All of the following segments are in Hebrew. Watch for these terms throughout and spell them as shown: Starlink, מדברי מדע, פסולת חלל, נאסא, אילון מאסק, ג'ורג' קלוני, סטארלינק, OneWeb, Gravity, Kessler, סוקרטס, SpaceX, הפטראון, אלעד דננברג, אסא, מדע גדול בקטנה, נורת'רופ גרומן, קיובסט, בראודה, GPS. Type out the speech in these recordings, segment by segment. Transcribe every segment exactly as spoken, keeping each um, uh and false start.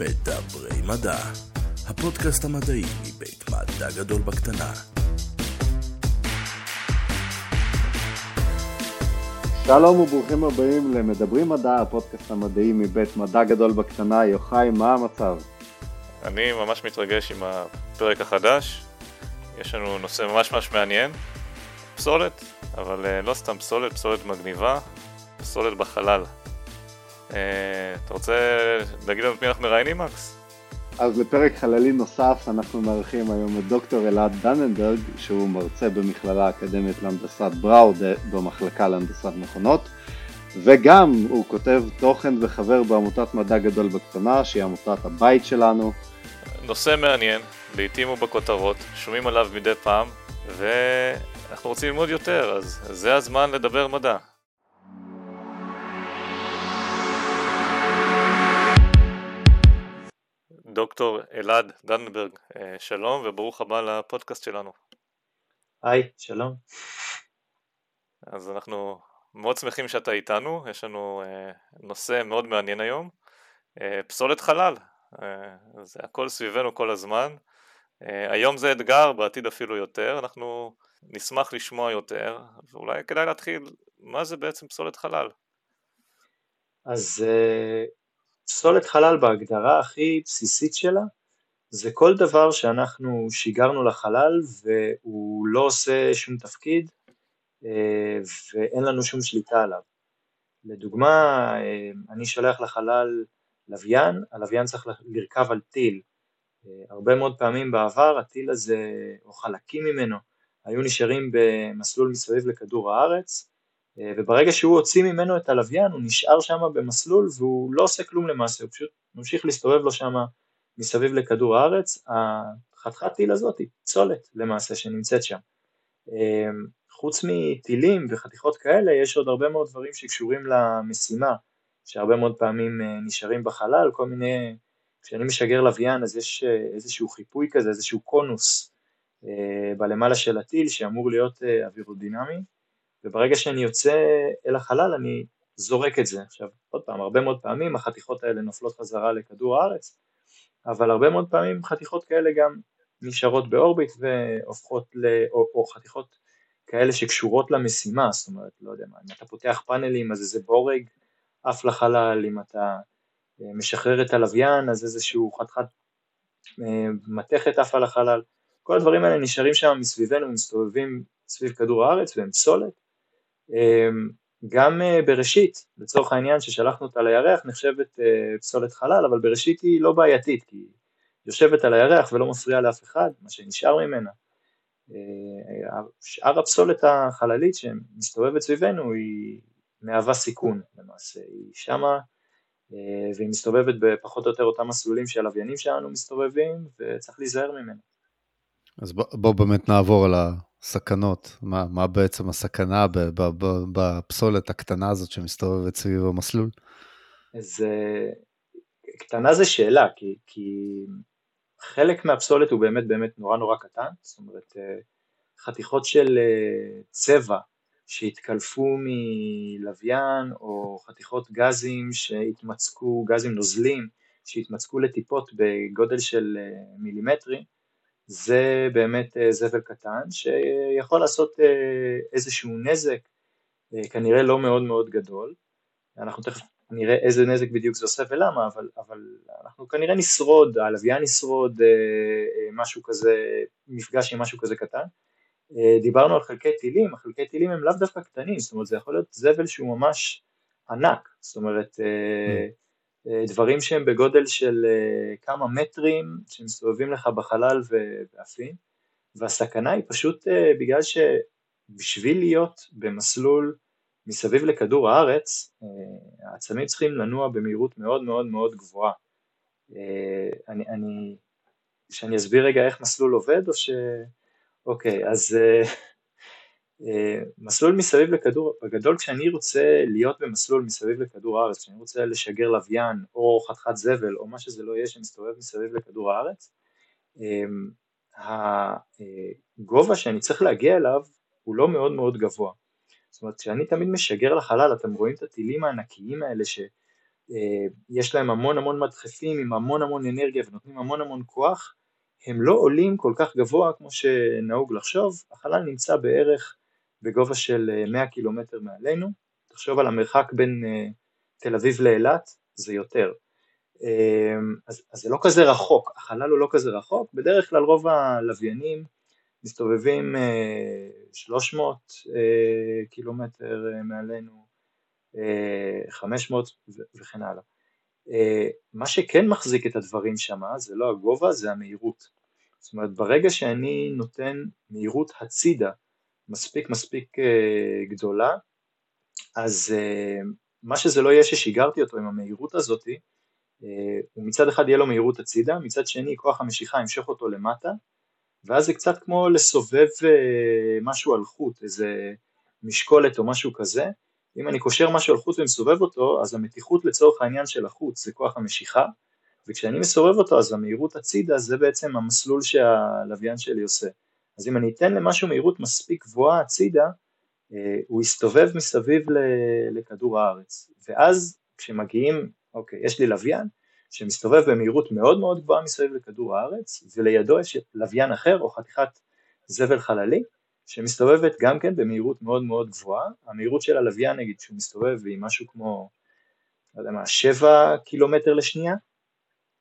מדברי מדע, הפודקאסט המדעי מבית מדע גדול בקטנה. שלום וברוכים הבאים למדברי מדע, הפודקאסט המדעי מבית מדע גדול בקטנה. יוחאי, מה המצב? אני ממש מתרגש עם הפרק החדש. יש לנו נושא ממש ממש מעניין, פסולת, אבל לא סתם פסולת, פסולת מגניבה, פסולת בחלל. אתה רוצה להגיד לנו את מי אנחנו מראיינים, מקס? אז לפרק חללי נוסף אנחנו מארחים היום את דוקטור אלעד דננברג, שהוא מרצה במכללה האקדמית להנדסת בראודה במחלקה להנדסת מכונות, וגם הוא כותב תוכן וחבר בעמותת מדע גדול בקטנה, שהיא עמותת הבית שלנו. נושא מעניין, לעתים הוא בכותרות, שומעים עליו מדי פעם, ואנחנו רוצים ללמוד יותר, אז זה הזמן לדבר מדע. דוקטור אלעד דננברג, שלום וברוך הבא לפודקאסט שלנו. היי, שלום. אז אנחנו מאוד שמחים שאתה איתנו, יש לנו נושא מאוד מעניין היום, פסולת חלל, זה הכל סביבנו כל הזמן, היום זה אתגר, בעתיד אפילו יותר, אנחנו נשמח לשמוע יותר, ואולי כדאי להתחיל, מה זה בעצם פסולת חלל? אז פסולת חלל בהגדרה הכי בסיסית שלה, זה כל דבר שאנחנו שיגרנו לחלל והוא לא עושה שום תפקיד ואין לנו שום שליטה עליו. לדוגמה, אני שולח לחלל לוויין, הלוויין צריך לרכב על טיל. הרבה מאוד פעמים בעבר הטיל הזה או חלקים ממנו היו נשארים במסלול מסביב לכדור הארץ, וברגע שהוא הוציא ממנו את הלוויין, הוא נשאר שם במסלול, והוא לא עושה כלום למעשה, הוא פשוט ממשיך להסתובב לו שם מסביב לכדור הארץ, החתיכת טיל הזאת היא פסולת למעשה שנמצאת שם. חוץ מטילים וחתיכות כאלה, יש עוד הרבה מאוד דברים שקשורים למשימה, שהרבה מאוד פעמים נשארים בחלל, כל מיני, כשאני משגר לוויין, אז יש איזשהו חיפוי כזה, איזשהו קונוס בלמעלה של הטיל, שאמור להיות אווירודינמי, וברגע שאני יוצא אל החלל אני זורק את זה. עכשיו, עוד פעם, הרבה מאוד פעמים החתיכות האלה נופלות חזרה לכדור הארץ, אבל הרבה מאוד פעמים חתיכות כאלה גם נשארות באורביט והופכות ל... או, או חתיכות כאלה שקשורות למשימה, זאת אומרת, לא יודע מה, אם אתה פותח פאנלים, אז איזה בורג אף לחלל, אם אתה משחרר את הלוויין, אז איזשהו חתיכת מתכת אף על החלל, כל הדברים האלה נשארים שם מסביבנו, מסתובבים סביב כדור הארץ והם פסולת. גם בראשית, לצורך העניין ששלחנו אותה לירח, נחשבת פסולת חלל, אבל בראשית היא לא בעייתית, כי היא יושבת על הירח ולא מפריעה לאף אחד, מה שנשאר ממנה. שאר הפסולת החללית שמסתובבת סביבנו, היא מהווה סיכון למעשה, היא שמה, והיא מסתובבת בפחות או יותר אותם מסלולים שהלוויינים שלנו מסתובבים, וצריך להיזהר ממנה. אז בואו בוא באמת נעבור על הסכנות, מה, מה בעצם הסכנה בפסולת הקטנה הזאת שמסתובבת סביב המסלול? אז קטנה זה שאלה, כי, כי חלק מהפסולת הוא באמת באמת נורא נורא קטן, זאת אומרת חתיכות של צבע שהתקלפו מלוויין, או חתיכות גזים שהתמצקו, גזים נוזלים שהתמצקו לטיפות בגודל של מילימטרים, זה באמת זבל קטן שיכול לעשות איזשהו נזק, כנראה לא מאוד מאוד גדול, אנחנו תכף נראה איזה נזק בדיוק זה עושה ולמה, אבל, אבל אנחנו כנראה נשרוד, הלוויין נשרוד משהו כזה, מפגש עם משהו כזה קטן. דיברנו על חלקי טילים, החלקי טילים הם לאו דווקא קטנים, זאת אומרת זה יכול להיות זבל שהוא ממש ענק, זאת אומרת mm. דברים שהם בגודל של כמה מטרים שמסתובבים לך בחלל ועפים, והסכנה היא פשוט בגלל שבשביל להיות במסלול מסביב לכדור הארץ, העצמים צריכים לנוע במהירות מאוד מאוד מאוד גבוהה. אני, אני, שאני אסביר רגע איך מסלול עובד או ש... אוקיי, אז מסלול מסביב לכדור, בגדול כשאני רוצה להיות במסלול מסביב לכדור הארץ, כשאני רוצה לשגר לוויין או חתיכת זבל או מה שזה לא יהיה שמסתובב מסביב לכדור הארץ, הגובה שאני צריך להגיע אליו הוא לא מאוד מאוד גבוה. זאת אומרת, כשאני תמיד משגר לחלל, אתם רואים את הטילים הענקיים האלה יש להם המון המון מדחפים עם המון המון אנרגיה ונותנים המון המון כוח, הם לא עולים כל כך גבוה כמו שנהוג לחשוב. החלל נמצא בערך בגובה של מאה קילומטר מעלינו, תחשוב על המרחק בין תל אביב לאילת, זה יותר, אז, אז זה לא כזה רחוק, החלל הוא לא כזה רחוק, בדרך כלל רוב הלוויינים מסתובבים שלוש מאות קילומטר מעלינו, חמש מאות וכן הלאה. מה שכן מחזיק את הדברים שם זה לא הגובה, זה המהירות. זאת אומרת, ברגע שאני נותן מהירות הצידה מספיק מספיק גדולה, אז מה שזה לא יהיה ששיגרתי אותו עם המהירות הזאת, ומצד אחד יהיה לו מהירות הצידה, מצד שני כוח המשיכה המשך אותו למטה, ואז זה קצת כמו לסובב משהו על חוט, איזה משקולת או משהו כזה. אם אני קושר משהו על חוט ומסובב אותו, אז המתיחות לצורך העניין של החוט זה כוח המשיכה, וכשאני מסובב אותו אז המהירות הצידה זה בעצם המסלול שהלוויין שלי עושה. אז אם אני אתן למשהו מהירות מספיק גבוהה הצידה, הוא יסתובב מסביב לכדור הארץ, ואז כשמגיעים, אוקיי, יש לי לוויין שמסתובב במהירות מאוד מאוד גבוהה מסביב לכדור הארץ, ולידו יש לוויין אחר או חתיכת זבל חללי, שמסתובבת גם כן במהירות מאוד מאוד גבוהה. המהירות של הלוויין נגיד שהוא מסתובב היא משהו כמו, לא יודע מה, שבע קילומטר לשנייה,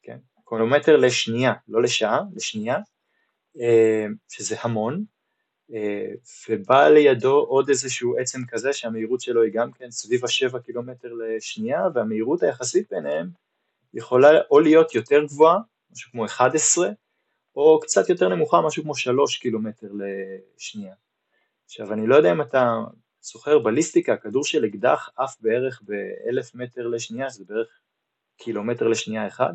כן? קילומטר לשנייה, לא לשעה, לשנייה, שזה המון, ובא לידו עוד איזשהו עצם כזה שהמהירות שלו היא גם כן סביב השבע קילומטר לשנייה, והמהירות היחסית ביניהם יכולה או להיות יותר גבוהה, משהו כמו אחת עשרה, או קצת יותר נמוכה, משהו כמו שלושה קילומטר לשנייה. עכשיו, אני לא יודע אם אתה סוחר בליסטיקה, הכדור של אקדח אף בערך ב-אלף מטר לשנייה, זה בערך קילומטר לשנייה אחד,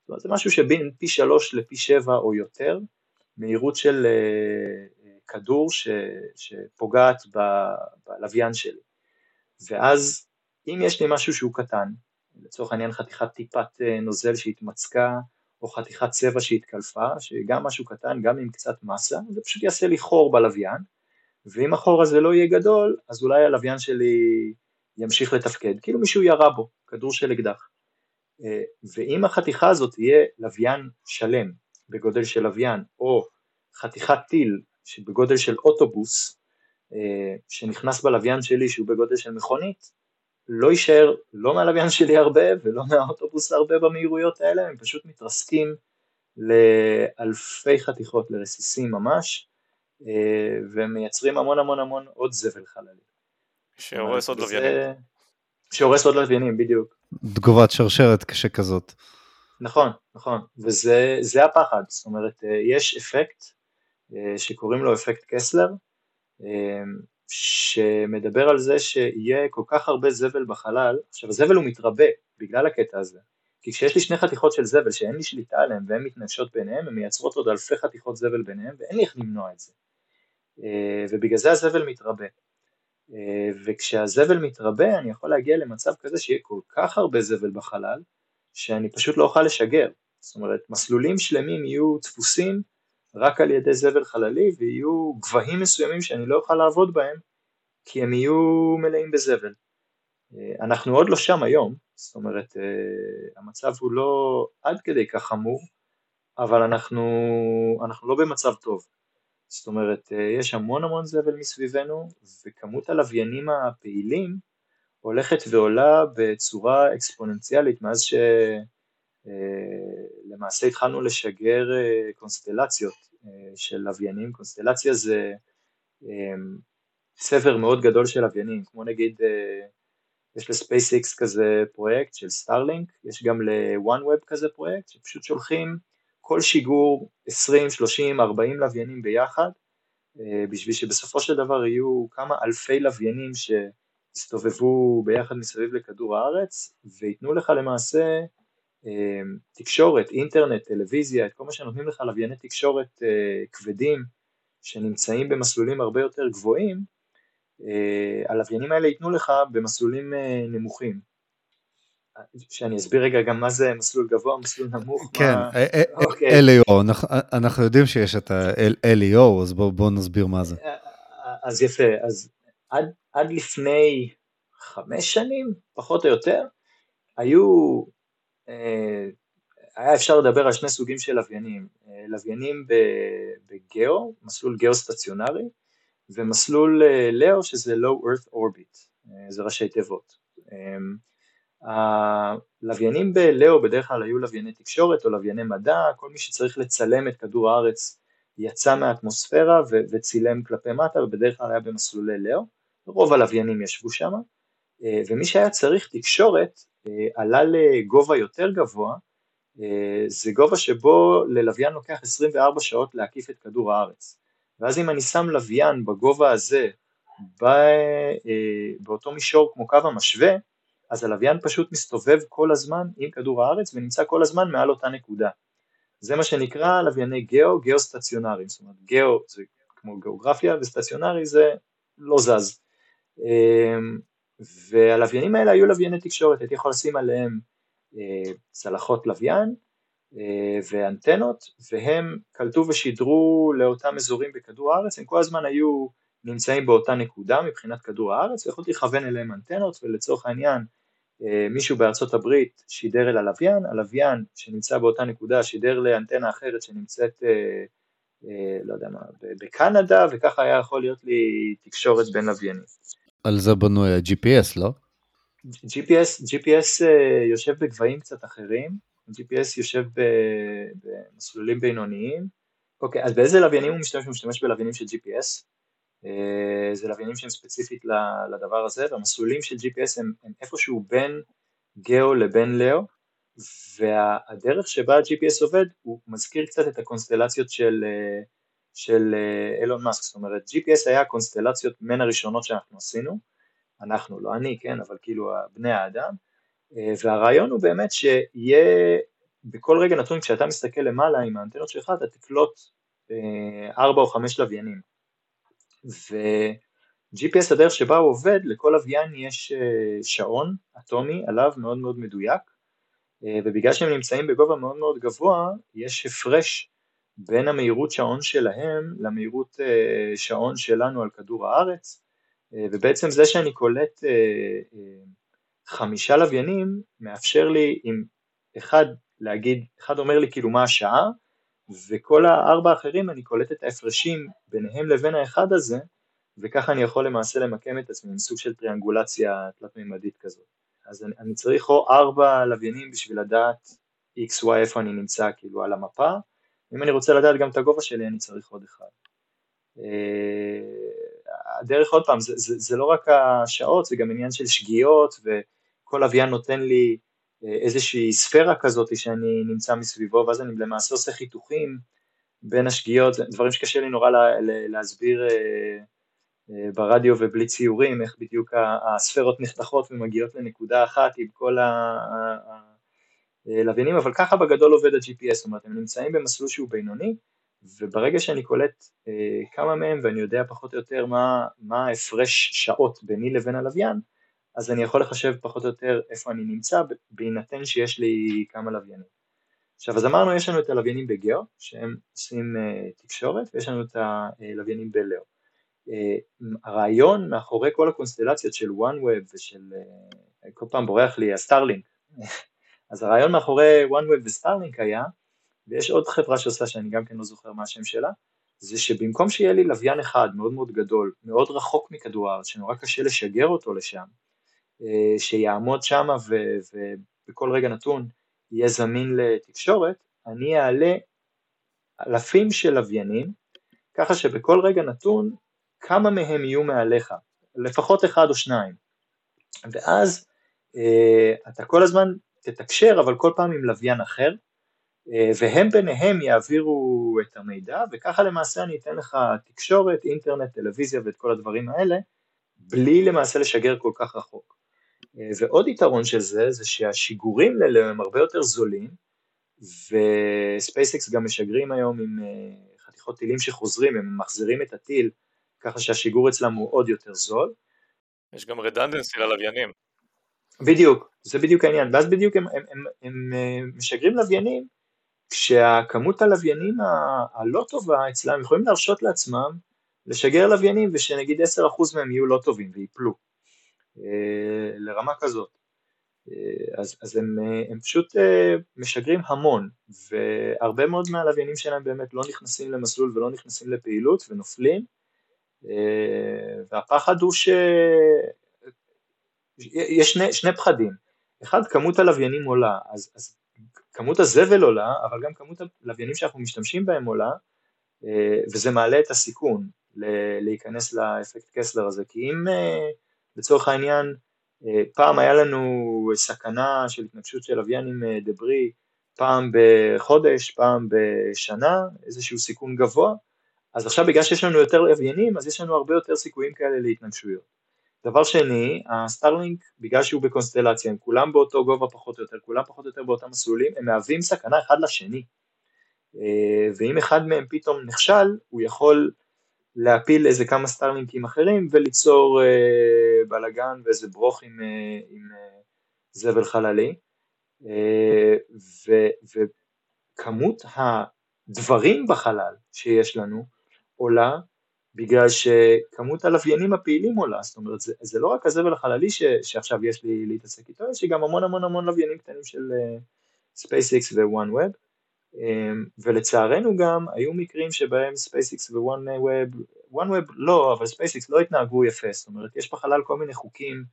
זאת אומרת, זה משהו שבין פי שלוש לפי שבע או יותר, מהירות של כדור ש, שפוגעת ב, בלוויין שלי. ואז, אם יש לי משהו שהוא קטן, לצורך העניין חתיכת טיפת נוזל שהתמצקה, או חתיכת צבע שהתקלפה, שגם משהו קטן, גם עם קצת מסה, זה פשוט יעשה לי חור בלוויין, ואם החור הזה לא יהיה גדול, אז אולי הלוויין שלי ימשיך לתפקד, כאילו מישהו ירה בו, כדור של אקדח. ואם החתיכה הזאת תהיה לוויין שלם, בגודל של לוויין, או חתיכת טיל, שבגודל של אוטובוס, שנכנס בלוויין שלי, שהוא בגודל של מכונית, לא יישאר לא מהלוויין שלי הרבה ולא מהאוטובוס הרבה במהירויות האלה, הם פשוט מתרסקים לאלפי חתיכות, לרסיסים ממש, ומייצרים המון המון המון עוד זבל חללי. שהורס עוד לוויינים. שהורס עוד לוויינים, בדיוק. תגובת שרשרת כשכזאת. נכון, נכון, וזה זה הפחד, זאת אומרת, יש אפקט שקוראים לו אפקט קסלר, שמדבר על זה שיהיה כל כך הרבה זבל בחלל. עכשיו הזבל הוא מתרבה בגלל הקטע הזה, כי כשיש לי שני חתיכות של זבל שאין לי שליטה עליהן והן מתנגשות ביניהן, הן מייצרות עוד אלפי חתיכות זבל ביניהן ואין לי איך למנוע את זה, ובגלל זה הזבל מתרבה, וכשהזבל מתרבה אני יכול להגיע למצב כזה שיהיה כל כך הרבה זבל בחלל שאני פשוט לא אוכל לשגר, זאת אומרת מסלולים שלמים יהיו תפוסים רק על ידי זבל חללי, ויהיו גבהים מסוימים שאני לא אוכל לעבוד בהם, כי הם יהיו מלאים בזבל. אנחנו עוד לא שם היום, זאת אומרת, המצב הוא לא עד כדי כך חמור, אבל אנחנו, אנחנו לא במצב טוב. זאת אומרת, יש המון המון זבל מסביבנו, וכמות הלוויינים הפעילים הולכת ועולה בצורה אקספוננציאלית, מאז ש... למעשה התחלנו לשגר קונסטלציות של לוויינים. קונסטלציה זה צבר מאוד גדול של לוויינים, כמו נגיד יש לספייס אקס כזה פרויקט של סטארלינק, יש גם ל-OneWeb כזה פרויקט, שפשוט שולחים כל שיגור עשרים, שלושים, ארבעים לוויינים ביחד, בשביל שבסופו של דבר יהיו כמה אלפי לוויינים שהסתובבו ביחד מסביב לכדור הארץ, ויתנו לך למעשה תקשורת, אינטרנט, טלוויזיה, את כל מה שנותנים לך לווייני תקשורת כבדים שנמצאים במסלולים הרבה יותר גבוהים, הלוויינים האלה ייתנו לך במסלולים נמוכים. שאני אסביר רגע גם מה זה מסלול גבוה, מסלול נמוך. כן, אל איי או, אנחנו יודעים שיש את ה-אל איי או, אז בואו נסביר מה זה. אז יפה, אז עד לפני חמש שנים, פחות או יותר, היו, היה אפשר לדבר על שני סוגים של לוויינים, לוויינים בגאו, מסלול גאו סטציונרי, ומסלול לאו שזה Low Earth Orbit, זה ראשי תיבות. הלוויינים בלאו בדרך כלל היו לווייני תקשורת או לווייני מדע, כל מי שצריך לצלם את כדור הארץ יצא מהאטמוספירה ו- וצילם כלפי מטה, ובדרך כלל היה במסלולי לאו, רוב הלוויינים ישבו שם, ומי שהיה צריך תקשורת עלה לגובה יותר גבוה, זה גובה שבו ללוויין לוקח עשרים וארבע שעות להקיף את כדור הארץ, ואז אם אני שם לוויין בגובה הזה, באותו מישור כמו קו המשווה, אז הלוויין פשוט מסתובב כל הזמן עם כדור הארץ, ונמצא כל הזמן מעל אותה נקודה. זה מה שנקרא לווייני גאו, גאו סטציונרי, זאת אומרת גאו זה כמו גיאוגרפיה, וסטציונרי זה לא זז. והלוויינים האלה היו לווייני תקשורת, הייתי יכול לשים עליהם צלחות לוויין, ואנטנות, והם קלטו ושידרו לאותם אזורים בכדור הארץ, הם כל הזמן היו נמצאים באותה נקודה מבחינת כדור הארץ, ויכולתי לכוון אליהם אנטנות, ולצורך העניין, מישהו בארצות הברית שידר אל הלוויין, הלוויין שנמצא באותה נקודה שידר לאנטנה אחרת שנמצאת, לא יודע מה, בקנדה, וככה היה יכול להיות לי תקשורת בין לוויינים. על זה בנו ג'י פי אס, לא? ג'י פי אס יושב בגבהים קצת אחרים, ג'י פי אס יושב במסלולים בינוניים. אוקיי, אז באיזה לוויינים הוא משתמש? הוא משתמש בלוויינים של ג'י פי אס, זה לוויינים שהם ספציפית לדבר הזה, והמסלולים של ג'י פי אס הם, הם איפשהו בין גאו לבין לאו, והדרך שבה ג'י פי אס עובד, הוא מזכיר קצת את הקונסטלציות של, של אלון מאסק, זאת אומרת, ג'י פי אס היה קונסטלציות מן הראשונות שאנחנו עשינו, אנחנו, לא אני, כן, אבל כאילו בני האדם, והרעיון הוא באמת שיהיה, בכל רגע נתון, כשאתה מסתכל למעלה עם האנטנות שלך, אתה תקלוט ארבע או חמש לוויינים, ו-ג'י פי אס הדרך שבה הוא עובד, לכל לוויין יש שעון אטומי עליו מאוד מאוד מדויק, ובגלל שהם נמצאים בגובה מאוד מאוד גבוה, יש הפרש בין המהירות שעון שלהם למהירות שעון שלנו על כדור הארץ, ובעצם זה שאני קולט חמישה לוויינים, מאפשר לי עם אחד להגיד, אחד אומר לי כאילו מה השעה, וכל הארבע האחרים אני קולט את ההפרשים ביניהם לבין האחד הזה, וככה אני יכול למעשה למקם את עצמי עם סוג של טריאנגולציה תלת-מימדית כזאת. אז אני, אני צריך או ארבע לוויינים בשביל לדעת X, Y, איפה אני נמצא כאילו על המפה, אם אני רוצה לדעת גם את הגובה שלי אני צריך עוד אחד. הדרך עוד פעם, זה, זה, זה לא רק השעות, זה גם עניין של שגיאות, וכל לוויין נותן לי, איזושהי ספירה כזאת שאני נמצא מסביבו, ואז אני למעשה עושה חיתוכים בין השגיאות, דברים שקשה לי נורא להסביר ברדיו ובלי ציורים, איך בדיוק הספירות נחתכות ומגיעות לנקודה אחת עם כל הלוויינים, אבל ככה בגדול עובד ה-ג'י פי אס, זאת אומרת, הם נמצאים במסלול שהוא בינוני, וברגע שאני קולט כמה מהם, ואני יודע פחות או יותר מה ההפרש שעות ביני לבין הלוויין, אז אני יכול לחשב פחות או יותר איפה אני נמצא, בהינתן שיש לי כמה לוויינים. עכשיו, אז אמרנו, יש לנו את הלוויינים בגאו, שהם עושים uh, תקשורת, ויש לנו את הלוויינים בלאו. Uh, הרעיון מאחורי כל הקונסטלציות של OneWeb ושל, uh, כל פעם בורח לי, הסטארלינק. אז הרעיון מאחורי OneWeb וסטארלינק היה, ויש עוד חברה שעושה שאני גם כן לא זוכר מה השם שלה, זה שבמקום שיהיה לי לוויין אחד מאוד מאוד גדול, מאוד רחוק מכדור הארץ, שנורא קשה לשגר אותו לשם, שיעמוד שם ובכל רגע נתון יהיה זמין לתקשורת, אני אעלה אלפים של לוויינים, ככה שבכל רגע נתון כמה מהם יהיו מעליך, לפחות אחד או שניים, ואז אתה כל הזמן תתקשר אבל כל פעם עם לוויין אחר, והם ביניהם יעבירו את המידע, וככה למעשה אני אתן לך תקשורת, אינטרנט, טלוויזיה ואת כל הדברים האלה, בלי למעשה לשגר כל כך רחוק. ועוד יתרון של זה, זה שהשיגורים ללאו הם הרבה יותר זולים, וספייסקס גם משגרים היום עם חתיכות טילים שחוזרים, הם מחזירים את הטיל, ככה שהשיגור אצלם הוא עוד יותר זול. יש גם רדנדנסי ללוויינים. בדיוק, זה בדיוק העניין, ואז בדיוק הם, הם, הם, הם משגרים לוויינים, כשהכמות הלוויינים הלא טובה אצלם, יכולים להרשות לעצמם, לשגר לוויינים ושנגיד עשרה אחוז מהם יהיו לא טובים ויפלו. לרמה כזאת. אז, אז הם, הם פשוט משגרים המון, והרבה מאוד מהלוויינים שלהם באמת לא נכנסים למסלול ולא נכנסים לפעילות ונופלים, והפחד הוא שיש שני, שני פחדים, אחד כמות הלוויינים עולה, אז, אז כמות הזבל עולה, אבל גם כמות הלוויינים שאנחנו משתמשים בהם עולה, וזה מעלה את הסיכון להיכנס לאפקט קסלר הזה, כי אם בצורך העניין, פעם היה לנו סכנה של התנגשות של לוויין עם דברי, פעם בחודש, פעם בשנה, איזשהו סיכון גבוה, אז עכשיו בגלל שיש לנו יותר לוויינים, אז יש לנו הרבה יותר סיכויים כאלה להתנגשויות. דבר שני, הסטארלינק, בגלל שהוא בקונסטלציה, הם כולם באותו גובה פחות או יותר, כולם פחות או יותר באותם מסלולים, הם מהווים סכנה אחד לשני, ואם אחד מהם פתאום נכשל, הוא יכול להפיל איזה כמה סטארלינקים אחרים, וליצור אה, בלגן ואיזה ברוך עם, אה, עם אה, זבל חללי, אה, ו, וכמות הדברים בחלל שיש לנו עולה, בגלל שכמות הלוויינים הפעילים עולה, זאת אומרת, זה, זה לא רק הזבל החללי ש, שעכשיו יש לי להתעסק איתו, יש לי גם המון המון המון לוויינים קטנים של אה, SpaceX ו-OneWeb, ולצערנו גם היו מקרים שבהם SpaceX ו-OneWeb, OneWeb לא, אבל SpaceX לא התנהגו יפה, זאת אומרת יש בחלל כל מיני חוקים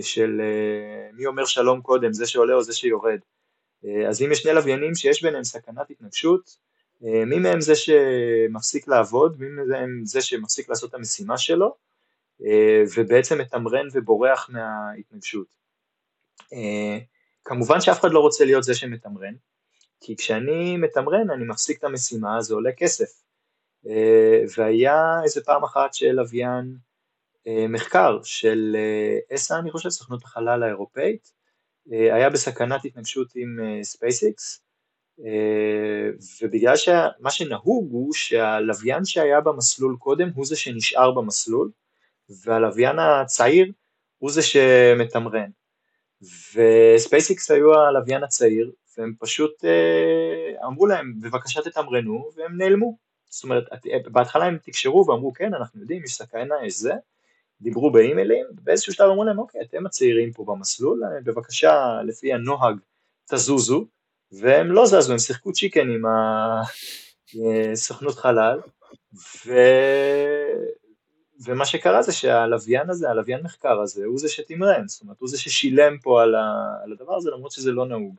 של מי אומר שלום קודם, זה שעולה או זה שיורד, אז אם יש שני לוויינים שיש ביניהם סכנת התנגשות, מי מהם זה שמפסיק לעבוד, מי מהם זה שמפסיק לעשות את המשימה שלו, ובעצם מתמרן ובורח מההתנגשות. כמובן שאף אחד לא רוצה להיות זה שמתמרן, כי כשאני מתמרן, אני מפסיק את המשימה, זה עולה כסף. והיה איזה פעם אחת של לוויין מחקר של אסא, אני חושב, סוכנות החלל האירופאית, היה בסכנת התנגשות עם SpaceX, ובגלל שמה שנהוג הוא שהלוויין שהיה במסלול קודם, הוא זה שנשאר במסלול, והלוויין הצעיר הוא זה שמתמרן. ו-SpaceX היו הלוויין הצעיר, והם פשוט אמרו להם, בבקשה תתמרנו, והם נעלמו. זאת אומרת, בהתחלה הם תקשרו ואמרו, כן, אנחנו יודעים, יש סכנה, יש זה, דיברו באימיילים, באיזשהו שלב אמרו להם, אוקיי, אתם הצעירים פה במסלול, בבקשה, לפי הנוהג, תזוזו, והם לא זזו, הם שיחקו צ'יקן עם הסוכנות חלל, ו... ומה שקרה זה שהלוויין הזה, הלוויין מחקר הזה, הוא זה שתמרן, זאת אומרת, הוא זה ששילם פה על, ה... על הדבר הזה, למרות שזה לא נהוג.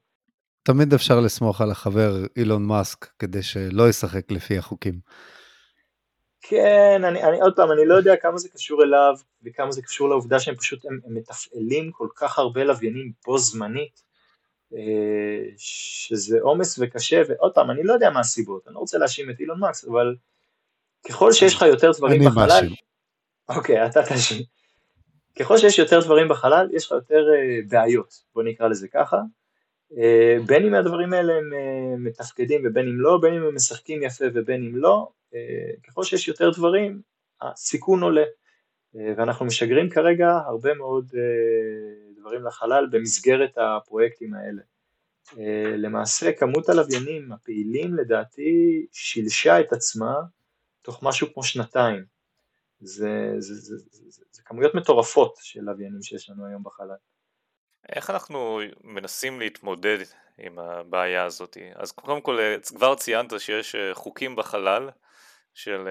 תמיד אפשר לסמוך על החבר אילון מאסק, כדי שלא ישחק לפי החוקים. כן, אני, אני, עוד פעם, אני לא יודע כמה זה קשור אליו, וכמה זה קשור לעובדה שהם פשוט הם, הם מתפעלים כל כך הרבה לוויינים פה זמנית, שזה עומס וקשה, ועוד פעם, אני לא יודע מה הסיבות, אני רוצה להאשים את אילון מאסק, אבל ככל שיש לך יותר דברים אני בחלל... אני מאשים. אוקיי, אתה תאשים. ככל שיש יותר דברים בחלל, יש לך יותר בעיות, בוא נקרא לזה ככה, בין אם הדברים האלה הם מתפקדים ובין אם לא, בין אם הם משחקים יפה ובין אם לא, ככל שיש יותר דברים, הסיכון עולה, ואנחנו משגרים כרגע הרבה מאוד דברים לחלל במסגרת הפרויקטים האלה. למעשה כמות הלוויינים הפעילים לדעתי שילשה את עצמה תוך משהו כמו שנתיים, זה, זה, זה, זה, זה, זה כמויות מטורפות של לוויינים שיש לנו היום בחלל. איך אנחנו מנסים להתמודד עם הבעיה הזאת? אז קודם כל, כבר ציינת שיש חוקים בחלל של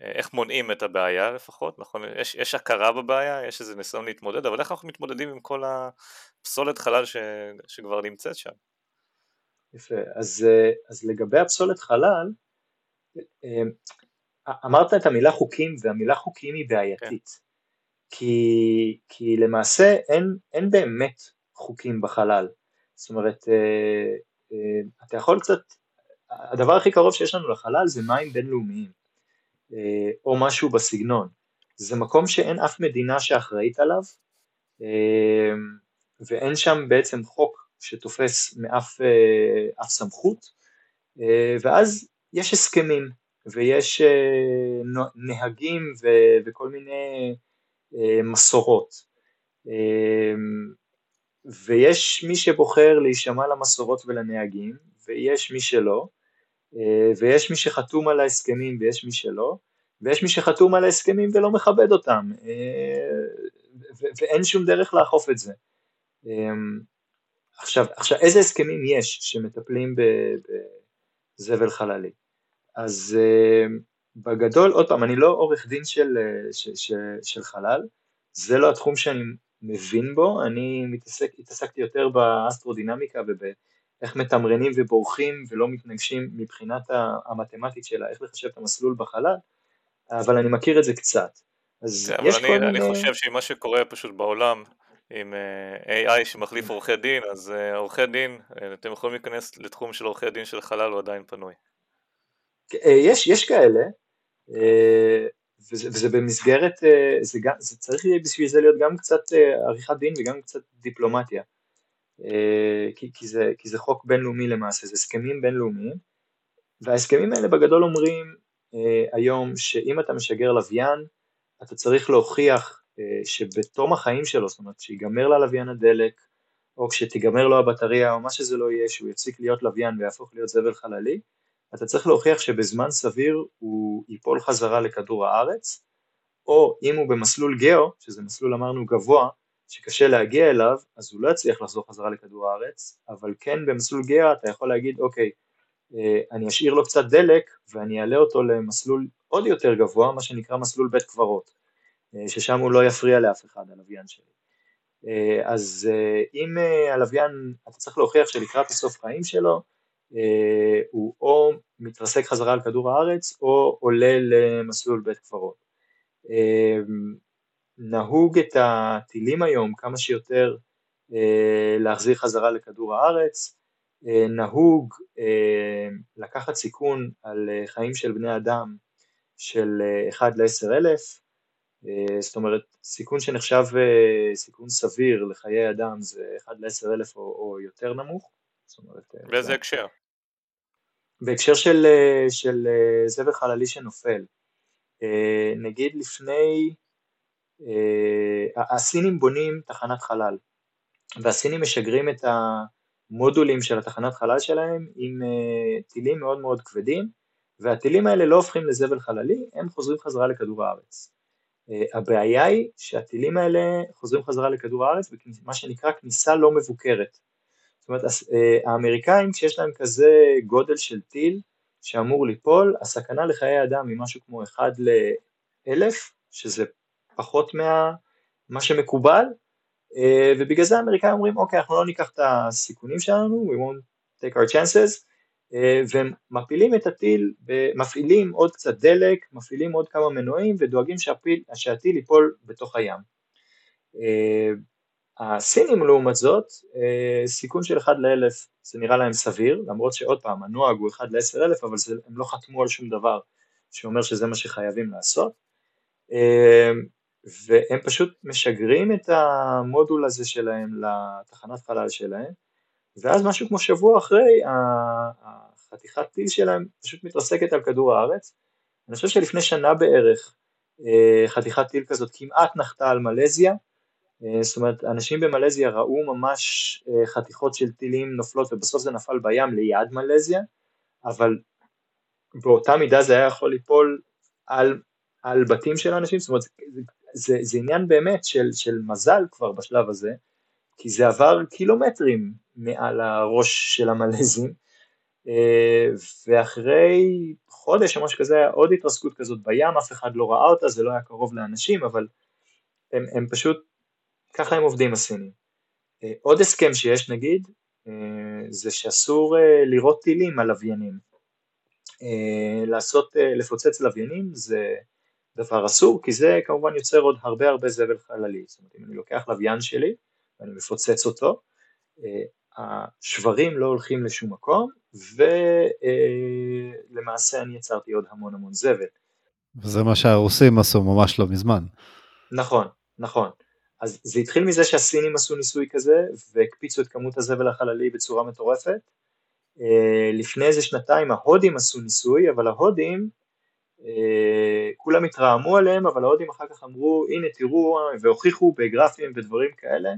איך מונעים את הבעיה לפחות, נכון? יש, יש הכרה בבעיה, יש איזה ניסיון להתמודד, אבל איך אנחנו מתמודדים עם כל הפסולת חלל ש, שכבר נמצאת שם? יפה, אז, אז לגבי הפסולת חלל, אמרת את המילה חוקים, והמילה חוקים היא בעייתית. כן. כי, כי למעשה אין, אין באמת חוקים בחלל, זאת אומרת, אה, אה, אתה יכול קצת, הדבר הכי קרוב שיש לנו לחלל זה מים בינלאומיים, אה, או משהו בסגנון, זה מקום שאין אף מדינה שאחראית עליו, אה, ואין שם בעצם חוק שתופס מאף אה, אף סמכות, אה, ואז יש הסכמים, ויש אה, נהגים ו, וכל מיני, מסורות, ויש מי שבוחר להישמע למסורות ולנהגים, ויש מי שלא, ויש מי שחתום על ההסכמים ויש מי שלא, ויש מי שחתום על ההסכמים ולא מכבד אותם, ואין שום דרך לאכוף את זה, עכשיו, עכשיו איזה הסכמים יש שמטפלים בזבל חללי? אז בגדול, עוד פעם, אני לא עורך דין של, של, של, של חלל, זה לא התחום שאני מבין בו, אני מתעסק, התעסקתי יותר באסטרודינמיקה ובאיך מתמרנים ובורחים ולא מתנגשים מבחינת המתמטית שלה, איך לחשב את המסלול בחלל, אבל אני מכיר את זה קצת. אז יש אני, אני מיני... חושב שמה שקורה פשוט בעולם, עם איי איי שמחליף עורכי דין, אז עורכי דין, אתם יכולים להיכנס לתחום של עורכי דין של חלל, הוא עדיין פנוי. יש, יש כאלה, וזה, וזה במסגרת, זה, גם, זה צריך להיות בשביל זה להיות גם קצת עריכת דין וגם קצת דיפלומטיה, כי, כי, זה, כי זה חוק בינלאומי למעשה, זה הסכמים בינלאומיים, וההסכמים האלה בגדול אומרים היום שאם אתה משגר לוויין, אתה צריך להוכיח שבתום החיים שלו, זאת אומרת שיגמר ללוויין הדלק, או כשתיגמר לו הבטריה, או מה שזה לא יהיה, שהוא יפסיק להיות לוויין ויהפוך להיות זבל חללי, אתה צריך להוכיח שבזמן סביר הוא ייפול חזרה לכדור הארץ, או אם הוא במסלול גאו, שזה מסלול אמרנו גבוה, שקשה להגיע אליו, אז הוא לא יצליח לחזור חזרה לכדור הארץ, אבל כן במסלול גאו אתה יכול להגיד, אוקיי, אני אשאיר לו קצת דלק, ואני אעלה אותו למסלול עוד יותר גבוה, מה שנקרא מסלול בית קברות, ששם הוא לא יפריע לאף אחד, הלוויין שלי. אז אם הלוויין, אתה צריך להוכיח שלקראת הסוף חיים שלו, הוא או מתרסק חזרה על כדור הארץ, או עולה למסלול בית קברות. נהוג את הטילים היום כמה שיותר להחזיר חזרה לכדור הארץ, נהוג לקחת סיכון על חיים של בני אדם של אחד לעשרת אלפים, זאת אומרת סיכון שנחשב סיכון סביר לחיי אדם זה אחד לעשרת אלפים או, או יותר נמוך, זאת אומרת באיזה הקשר? בהקשר של, של זבל חללי שנופל, נגיד לפני, הסינים בונים תחנת חלל, והסינים משגרים את המודולים של התחנת חלל שלהם עם טילים מאוד מאוד כבדים, והטילים האלה לא הופכים לזבל חללי, הם חוזרים חזרה לכדור הארץ. הבעיה היא שהטילים האלה חוזרים חזרה לכדור הארץ, מה שנקרא כניסה לא מבוקרת. זאת אומרת, האמריקאים כשיש להם כזה גודל של טיל שאמור ליפול, הסכנה לחיי אדם היא משהו כמו אחד לאלף, שזה פחות מה שמקובל, ובגלל זה האמריקאים אומרים, אוקיי, אנחנו לא ניקח את הסיכונים שלנו, we won't take our chances, והם מפעילים את הטיל, מפעילים עוד קצת דלק, מפעילים עוד כמה מנועים, ודואגים שהפיל, שהטיל ייפול בתוך הים. הסינים לעומת זאת, סיכון של אחד לאלף, זה נראה להם סביר, למרות שעוד פעם הנוהג הוא אחד לעשר אלף, אבל זה, הם לא חתמו על שום דבר, שאומר שזה מה שחייבים לעשות, והם פשוט משגרים את המודול הזה שלהם לתחנת חלל שלהם, ואז משהו כמו שבוע אחרי, החתיכת טיל שלהם פשוט מתרסקת על כדור הארץ. אני חושב שלפני שנה בערך, חתיכת טיל כזאת כמעט נחתה על מלזיה, זאת אומרת, אנשים במלזיה ראו ממש חתיכות של טילים נופלות, ובסוף זה נפל בים ליד מלזיה, אבל באותה מידה זה היה יכול ליפול על, על בתים של אנשים, זאת אומרת, זה, זה, זה עניין באמת של, של מזל כבר בשלב הזה, כי זה עבר קילומטרים מעל הראש של המלזים, ואחרי חודש או משהו כזה היה עוד התרסקות כזאת בים, אף אחד לא ראה אותה, זה לא היה קרוב לאנשים, אבל הם, הם פשוט, ככה הם עובדים הסינים. עוד הסכם שיש נגיד, זה שאסור לראות טילים על לוויינים, לעשות, לפוצץ לוויינים זה דבר אסור, כי זה כמובן יוצר עוד הרבה הרבה זבל חללי, זאת אומרת אם אני לוקח לוויין שלי, ואני מפוצץ אותו, השברים לא הולכים לשום מקום, ולמעשה אני יצרתי עוד המון המון זבל. וזה מה שהרוסים עשו ממש לא מזמן. נכון, נכון. אז זה התחיל מזה שהסינים עשו ניסוי כזה, והקפיצו את כמות הזבל החללי בצורה מטורפת. לפני איזה שנתיים ההודים עשו ניסוי, אבל ההודים, כולם התרעמו עליהם, אבל ההודים אחר כך אמרו, הנה תראו, והוכיחו בגרפים ודברים כאלה,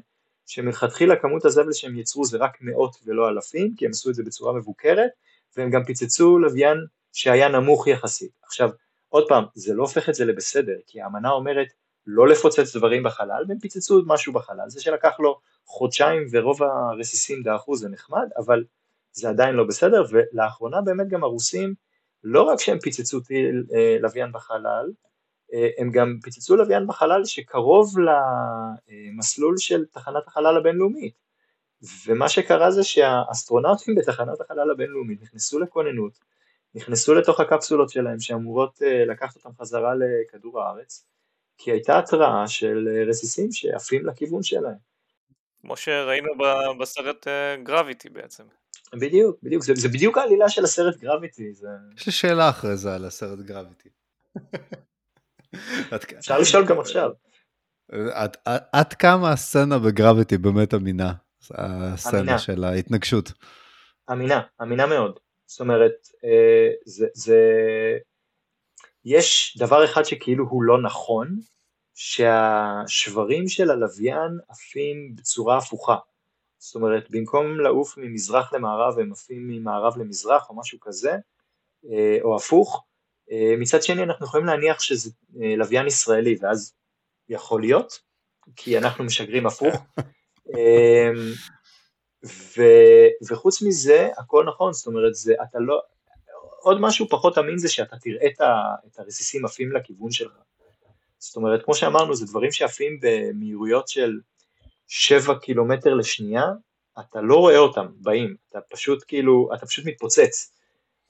שמלכתחילה כמות הזבל שהם יצרו זה רק מאות ולא אלפים, כי הם עשו את זה בצורה מבוקרת, והם גם פיצצו לוויין שהיה נמוך יחסית. עכשיו, עוד פעם, זה לא הופך את זה לבסדר, כי האמנה אומרת, לא לפוצץ דברים בחלל, והם פיצצו משהו בחלל. זה שלקח לו חודשיים ורוב הרסיסים דעכו, זה נחמד, אבל זה עדיין לא בסדר, ולאחרונה באמת גם הרוסים, לא רק שהם פיצצו טיל אה, לוויין בחלל, אה, הם גם פיצצו לוויין בחלל שקרוב למסלול של תחנת החלל הבינלאומית, ומה שקרה זה שהאסטרונאוטים בתחנת החלל הבינלאומית נכנסו לכוננות, נכנסו לתוך הקפסולות שלהם שאמורות אה, לקחת אותם חזרה לכדור הארץ, כי הייתה התראה של רסיסים שעפים לכיוון שלהם. כמו שראינו בסרט גרביטי בעצם. בדיוק, בדיוק, זה, זה בדיוק העלילה של הסרט גרביטי. זה... יש לי שאלה אחרי זה על הסרט גרביטי. אפשר לשאול גם עכשיו. עד, עד, עד כמה הסצנה בגרביטי באמת אמינה? הסצנה אמינה. של ההתנגשות. אמינה, אמינה מאוד. זאת אומרת, אה, זה, זה... יש דבר אחד שכאילו הוא לא נכון, שהשברים של הלוויין עפים בצורה הפוכה. זאת אומרת, במקום לעוף ממזרח למערב, הם עפים ממערב למזרח או משהו כזה, או הפוך. מצד שני, אנחנו יכולים להניח שזה לוויין ישראלי, ואז יכול להיות, כי אנחנו משגרים הפוך. ו- וחוץ מזה, הכל נכון, זאת אומרת, זה, אתה לא... עוד משהו פחות אמין זה שאתה תראה את הרסיסים עפים לכיוון שלך. זאת אומרת, כמו שאמרנו, זה דברים שעפים במהירויות של שבע קילומטר לשנייה, אתה לא רואה אותם באים, אתה פשוט כאילו, אתה פשוט מתפוצץ,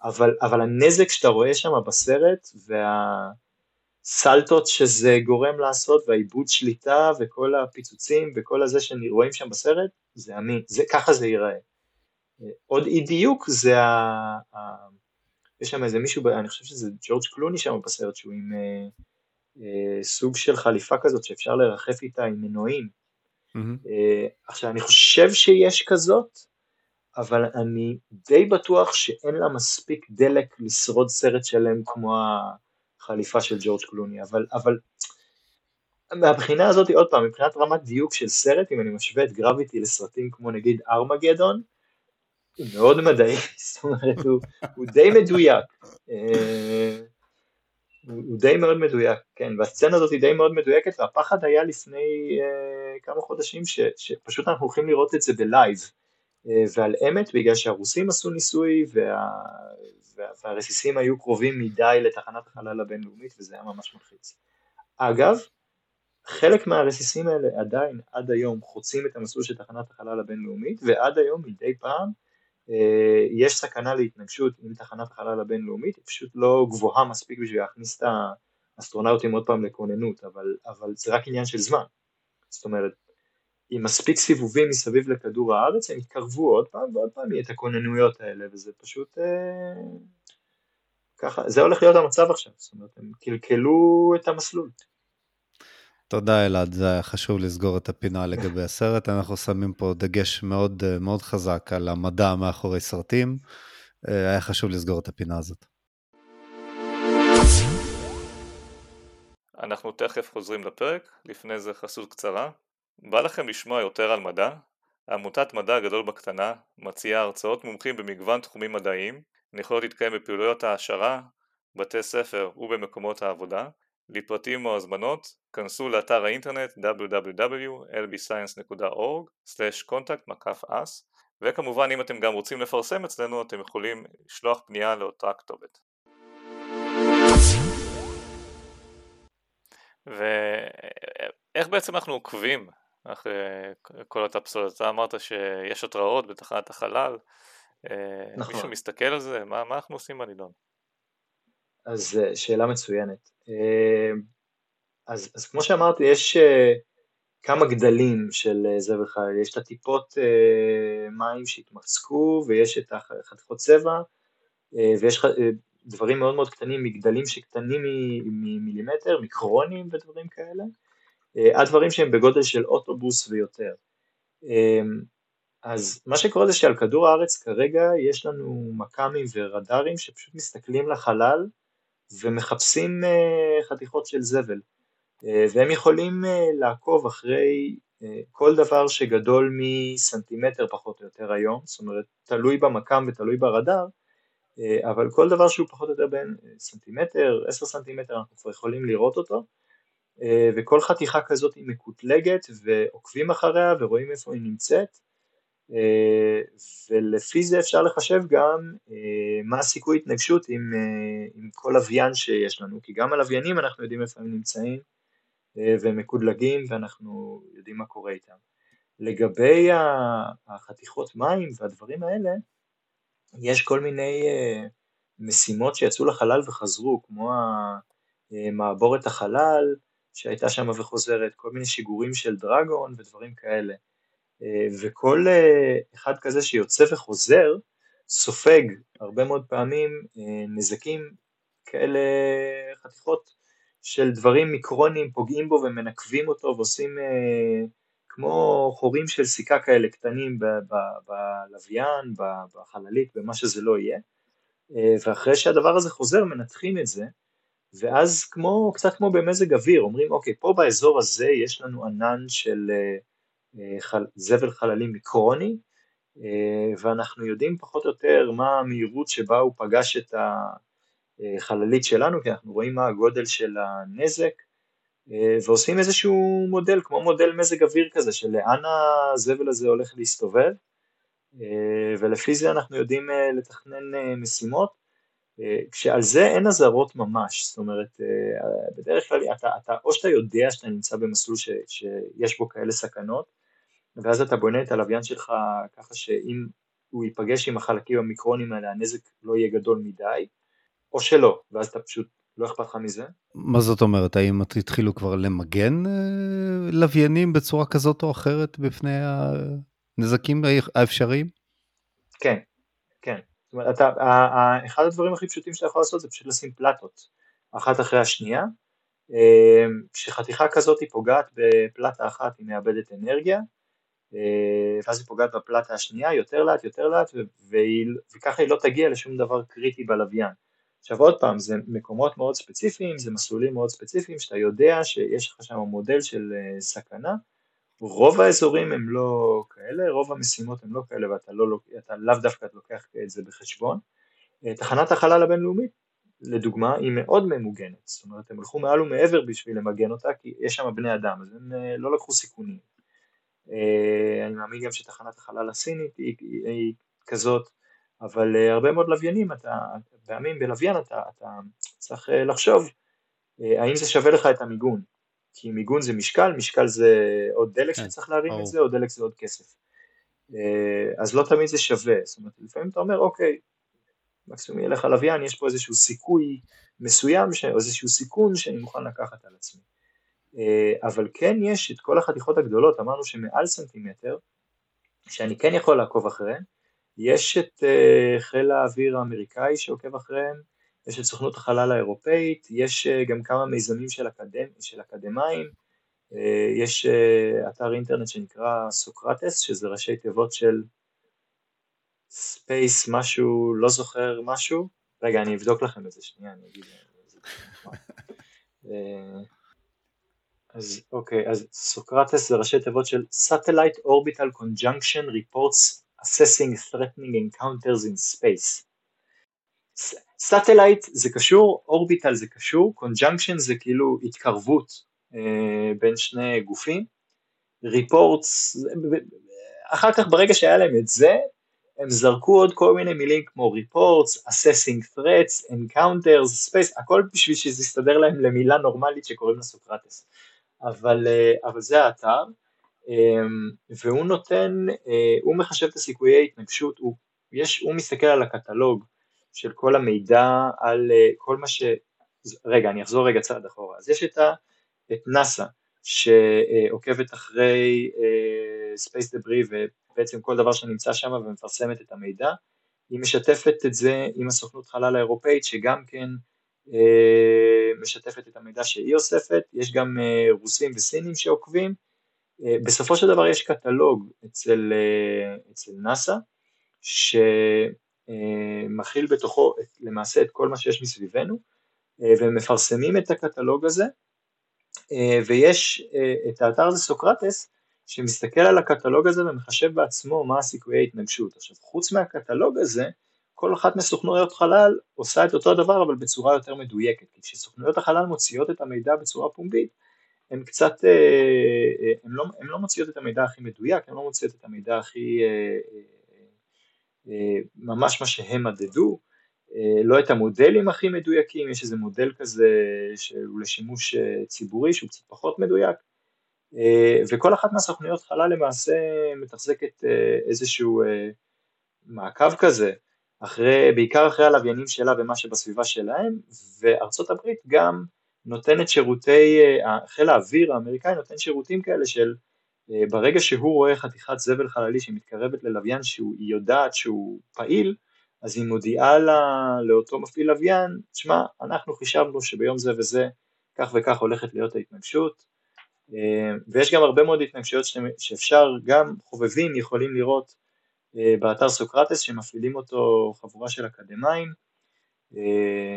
אבל, אבל הנזק שאתה רואה שם בסרט, והסלטות שזה גורם לעשות, והאיבוד שליטה, וכל הפיצוצים, וכל הזה שרואים שם בסרט, זה אמין, זה, ככה זה ייראה. עוד אי דיוק, זה ה... ה... יש שם איזה מישהו, אני חושב שזה ג'ורג' קלוני שם בסרט, שהוא עם אה, אה, סוג של חליפה כזאת, שאפשר לרחף איתה עם מנועים, Mm-hmm. עכשיו אני חושב שיש כזאת, אבל אני די בטוח שאין לה מספיק דלק לשרוד סרט שלם כמו החליפה של ג'ורג' קלוני, אבל, אבל מהבחינה הזאת, עוד פעם, מבחינת רמת דיוק של סרט, אם אני משווה את גרביטי לסרטים כמו נגיד ארמגדון, הוא מאוד מדעי, זאת אומרת הוא, הוא די מדויק, הוא די מאוד מדויק, כן, והסצנה הזאת היא די מאוד מדויקת, והפחד היה לפני אה, כמה חודשים, ש, שפשוט אנחנו הולכים לראות את זה בלייב, אה, ועל אמת, בגלל שהרוסים עשו ניסוי, וה, וה, והרסיסים היו קרובים מדי לתחנת החלל הבינלאומית, וזה היה ממש מלחיץ. אגב, חלק מהרסיסים האלה עדיין, עד היום, חוצים את המסלול של תחנת החלל הבינלאומית, ועד היום, מדי פעם, יש סכנה להתנגשות עם תחנת החלל הבינלאומית, היא פשוט לא גבוהה מספיק בשביל להכניס את האסטרונאוטים עוד פעם לכוננות, אבל, אבל זה רק עניין של זמן. זאת אומרת, עם מספיק סיבובים מסביב לכדור הארץ, הם יתקרבו עוד פעם ועוד פעם את הכוננויות האלה, וזה פשוט אה, ככה, זה הולך להיות המצב עכשיו, זאת אומרת, הם קלקלו את המסלול. תודה אלעד, זה היה חשוב לסגור את הפינה לגבי הסרט, אנחנו שמים פה דגש מאוד מאוד חזק על המדע מאחורי סרטים, היה חשוב לסגור את הפינה הזאת. אנחנו תכף חוזרים לפרק, לפני זה חסות קצרה. בא לכם לשמוע יותר על מדע? עמותת מדע גדול בקטנה מציעה הרצאות מומחים במגוון תחומים מדעיים, יכולות להתקיים בפעילויות העשרה, בתי ספר ובמקומות העבודה. לפרטים או הזמנות, כנסו לאתר האינטרנט דאבליו דאבליו דאבליו נקודה אורג סלש קונטקט מקף אס, וכמובן אם אתם גם רוצים לפרסם אצלנו אתם יכולים לשלוח פנייה לאותה כתובת. ואיך בעצם אנחנו עוקבים אחרי כל אותה פסולת? אתה אמרת שיש התראות בתחנת החלל, נכון. מישהו מסתכל על זה? מה, מה אנחנו עושים בנידון? אז שאלה מצוינת. אז, אז כמו שאמרתי, יש כמה גדלים של זה וחלל, יש את הטיפות מים שהתמחזקו, ויש את החתיכות צבע, ויש דברים מאוד מאוד קטנים, מגדלים שקטנים ממילימטר, מיקרונים ודברים כאלה, עד דברים שהם בגודל של אוטובוס ויותר. אז מה שקורה זה שעל כדור הארץ כרגע יש לנו מקמים ורדארים שפשוט מסתכלים לחלל ומחפשים חתיכות של זבל, והם יכולים לעקוב אחרי כל דבר שגדול מסנטימטר פחות או יותר היום, זאת אומרת תלוי במקם ותלוי ברדאר, אבל כל דבר שהוא פחות או יותר בין סנטימטר, עשר סנטימטר אנחנו כבר יכולים לראות אותו, וכל חתיכה כזאת היא מקוטלגת ועוקבים אחריה ורואים איפה היא נמצאת, ולפי זה אפשר לחשב גם מה הסיכוי התנגשות עם, עם כל לוויין שיש לנו, כי גם הלוויינים אנחנו יודעים איפה הם נמצאים והם מקודלגים ואנחנו יודעים מה קורה איתם. לגבי החתיכות מים והדברים האלה, יש כל מיני משימות שיצאו לחלל וחזרו, כמו מעבורת החלל שהייתה שם וחוזרת, כל מיני שיגורים של דרגון ודברים כאלה. וכל אחד כזה שיוצא וחוזר, סופג הרבה מאוד פעמים נזקים כאלה, חתיכות של דברים מיקרונים פוגעים בו ומנקבים אותו ועושים כמו חורים של סיכה כאלה קטנים בלוויין, בחללית, במה שזה לא יהיה, ואחרי שהדבר הזה חוזר מנתחים את זה, ואז כמו, קצת כמו במזג אוויר, אומרים אוקיי, פה באזור הזה יש לנו ענן של זבל חללים מיקרוני, ואנחנו יודעים פחות או יותר מה המהירות שבה הוא פגש את החללית שלנו, כי אנחנו רואים מה הגודל של הנזק, ועושים איזשהו מודל, כמו מודל מזג אוויר כזה, של לאן הזבל הזה הולך להסתובב, ולפי זה אנחנו יודעים לתכנן משימות, כשעל זה אין אזהרות ממש, זאת אומרת, בדרך כלל, אתה, אתה, או שאתה יודע שאתה נמצא במסלול ש, שיש בו כאלה סכנות, ואז אתה בונה את הלוויין שלך ככה שאם הוא ייפגש עם החלקים המיקרונים האלה, הנזק לא יהיה גדול מדי, או שלא, ואז אתה פשוט לא אכפת לך מזה. מה זאת אומרת? האם התחילו כבר למגן לוויינים בצורה כזאת או אחרת בפני הנזקים האפשריים? כן, כן. זאת אומרת, אתה, אחד הדברים הכי פשוטים שאתה יכול לעשות זה פשוט לשים פלטות אחת אחרי השנייה, כשחתיכה כזאת היא פוגעת בפלטה אחת היא מאבדת אנרגיה, ואז היא פוגעת בפלטה השנייה יותר לאט, יותר לאט, וככה היא לא תגיע לשום דבר קריטי בלוויין. עכשיו עוד פעם, זה מקומות מאוד ספציפיים, זה מסלולים מאוד ספציפיים, שאתה יודע שיש לך שם מודל של סכנה, רוב האזורים הם לא כאלה, רוב המשימות הם לא כאלה, ואתה לא, אתה לאו דווקא לוקח את זה בחשבון. תחנת החלל הבינלאומית, לדוגמה, היא מאוד ממוגנת, זאת אומרת, הם הלכו מעל ומעבר בשביל למגן אותה, כי יש שם בני אדם, אז הם לא לקחו סיכונים. אני מאמין גם שתחנת החלל הסינית היא, היא, היא כזאת, אבל הרבה מאוד לוויינים, אתה, בעמים בלוויין אתה, אתה צריך לחשוב, האם זה שווה לך את המיגון, כי מיגון זה משקל, משקל זה עוד דלק שצריך להרים את זה, עוד דלק זה עוד כסף. אז לא תמיד זה שווה, זאת אומרת, לפעמים אתה אומר, אוקיי, מקסימום יהיה לך לוויין, יש פה איזשהו סיכוי מסוים, או איזשהו סיכון שאני מוכן לקחת על עצמי. אבל כן יש את כל החתיכות הגדולות, אמרנו שמעל סנטימטר, שאני כן יכול לעקוב אחריהן, יש את חיל האוויר האמריקאי שעוקב אחריהם, יש את סוכנות החלל האירופאית, יש גם כמה מיזמים של, אקדמ... של אקדמיים, יש אתר אינטרנט שנקרא סוקרטס, שזה ראשי תיבות של ספייס משהו, לא זוכר משהו, רגע אני אבדוק לכם איזה שנייה, אני אגיד אז אוקיי, אז סוקרטס זה ראשי תיבות של Satellite Orbital Conjunction Reports Assessing Threatening Encounters in Space. סאטלייט זה קשור, אורביטל זה קשור, קונג'נקשן זה כאילו התקרבות אה, בין שני גופים, ריפורטס, אחר כך ברגע שהיה להם את זה, הם זרקו עוד כל מיני מילים כמו ריפורטס, assessing threats, encounters, space, הכל בשביל שזה יסתדר להם למילה נורמלית שקוראים לה סוקרטס, אבל, אה, אבל זה האתר, אה, והוא נותן, אה, הוא מחשב את הסיכויי התנגשות, הוא, יש, הוא מסתכל על הקטלוג, של כל המידע על כל מה ש... רגע, אני אחזור רגע צעד אחורה. אז יש את, ה... את נאסא, שעוקבת אחרי ספייס דברי, ובעצם כל דבר שנמצא שם ומפרסמת את המידע, היא משתפת את זה עם הסוכנות חלל האירופאית, שגם כן משתפת את המידע שהיא אוספת, יש גם רוסים וסינים שעוקבים, בסופו של דבר יש קטלוג אצל, אצל נאסא, ש... מכיל בתוכו למעשה את כל מה שיש מסביבנו, ומפרסמים את הקטלוג הזה, ויש את האתר הזה סוקרטס, שמסתכל על הקטלוג הזה ומחשב בעצמו מה הסיכויי ההתנגשות. עכשיו, חוץ מהקטלוג הזה, כל אחת מסוכנויות חלל עושה את אותו הדבר, אבל בצורה יותר מדויקת, כי כשסוכנויות החלל מוציאות את המידע בצורה פומבית, הן קצת, הן לא, הן לא מוציאות את המידע הכי מדויק, הן לא מוציאות את המידע הכי, ממש מה שהם מדדו, לא את המודלים הכי מדויקים, יש איזה מודל כזה שהוא לשימוש ציבורי שהוא קצת פחות מדויק, וכל אחת מהסוכניות חלל למעשה מתחזקת איזשהו מעקב כזה, אחרי, בעיקר אחרי הלוויינים שלה ומה שבסביבה שלהם, וארצות הברית גם נותנת שירותי, חיל האוויר האמריקאי נותן שירותים כאלה של, ברגע שהוא רואה חתיכת זבל חללי שמתקרבת ללוויין שהיא יודעת שהוא פעיל, אז היא מודיעה לה, לאותו מפעיל לוויין, תשמע, אנחנו חישבנו שביום זה וזה, כך וכך הולכת להיות ההתנגשות, ויש גם הרבה מאוד התנגשויות שאפשר, גם חובבים יכולים לראות באתר סוקרטס, שמפעילים אותו חבורה של אקדמיים,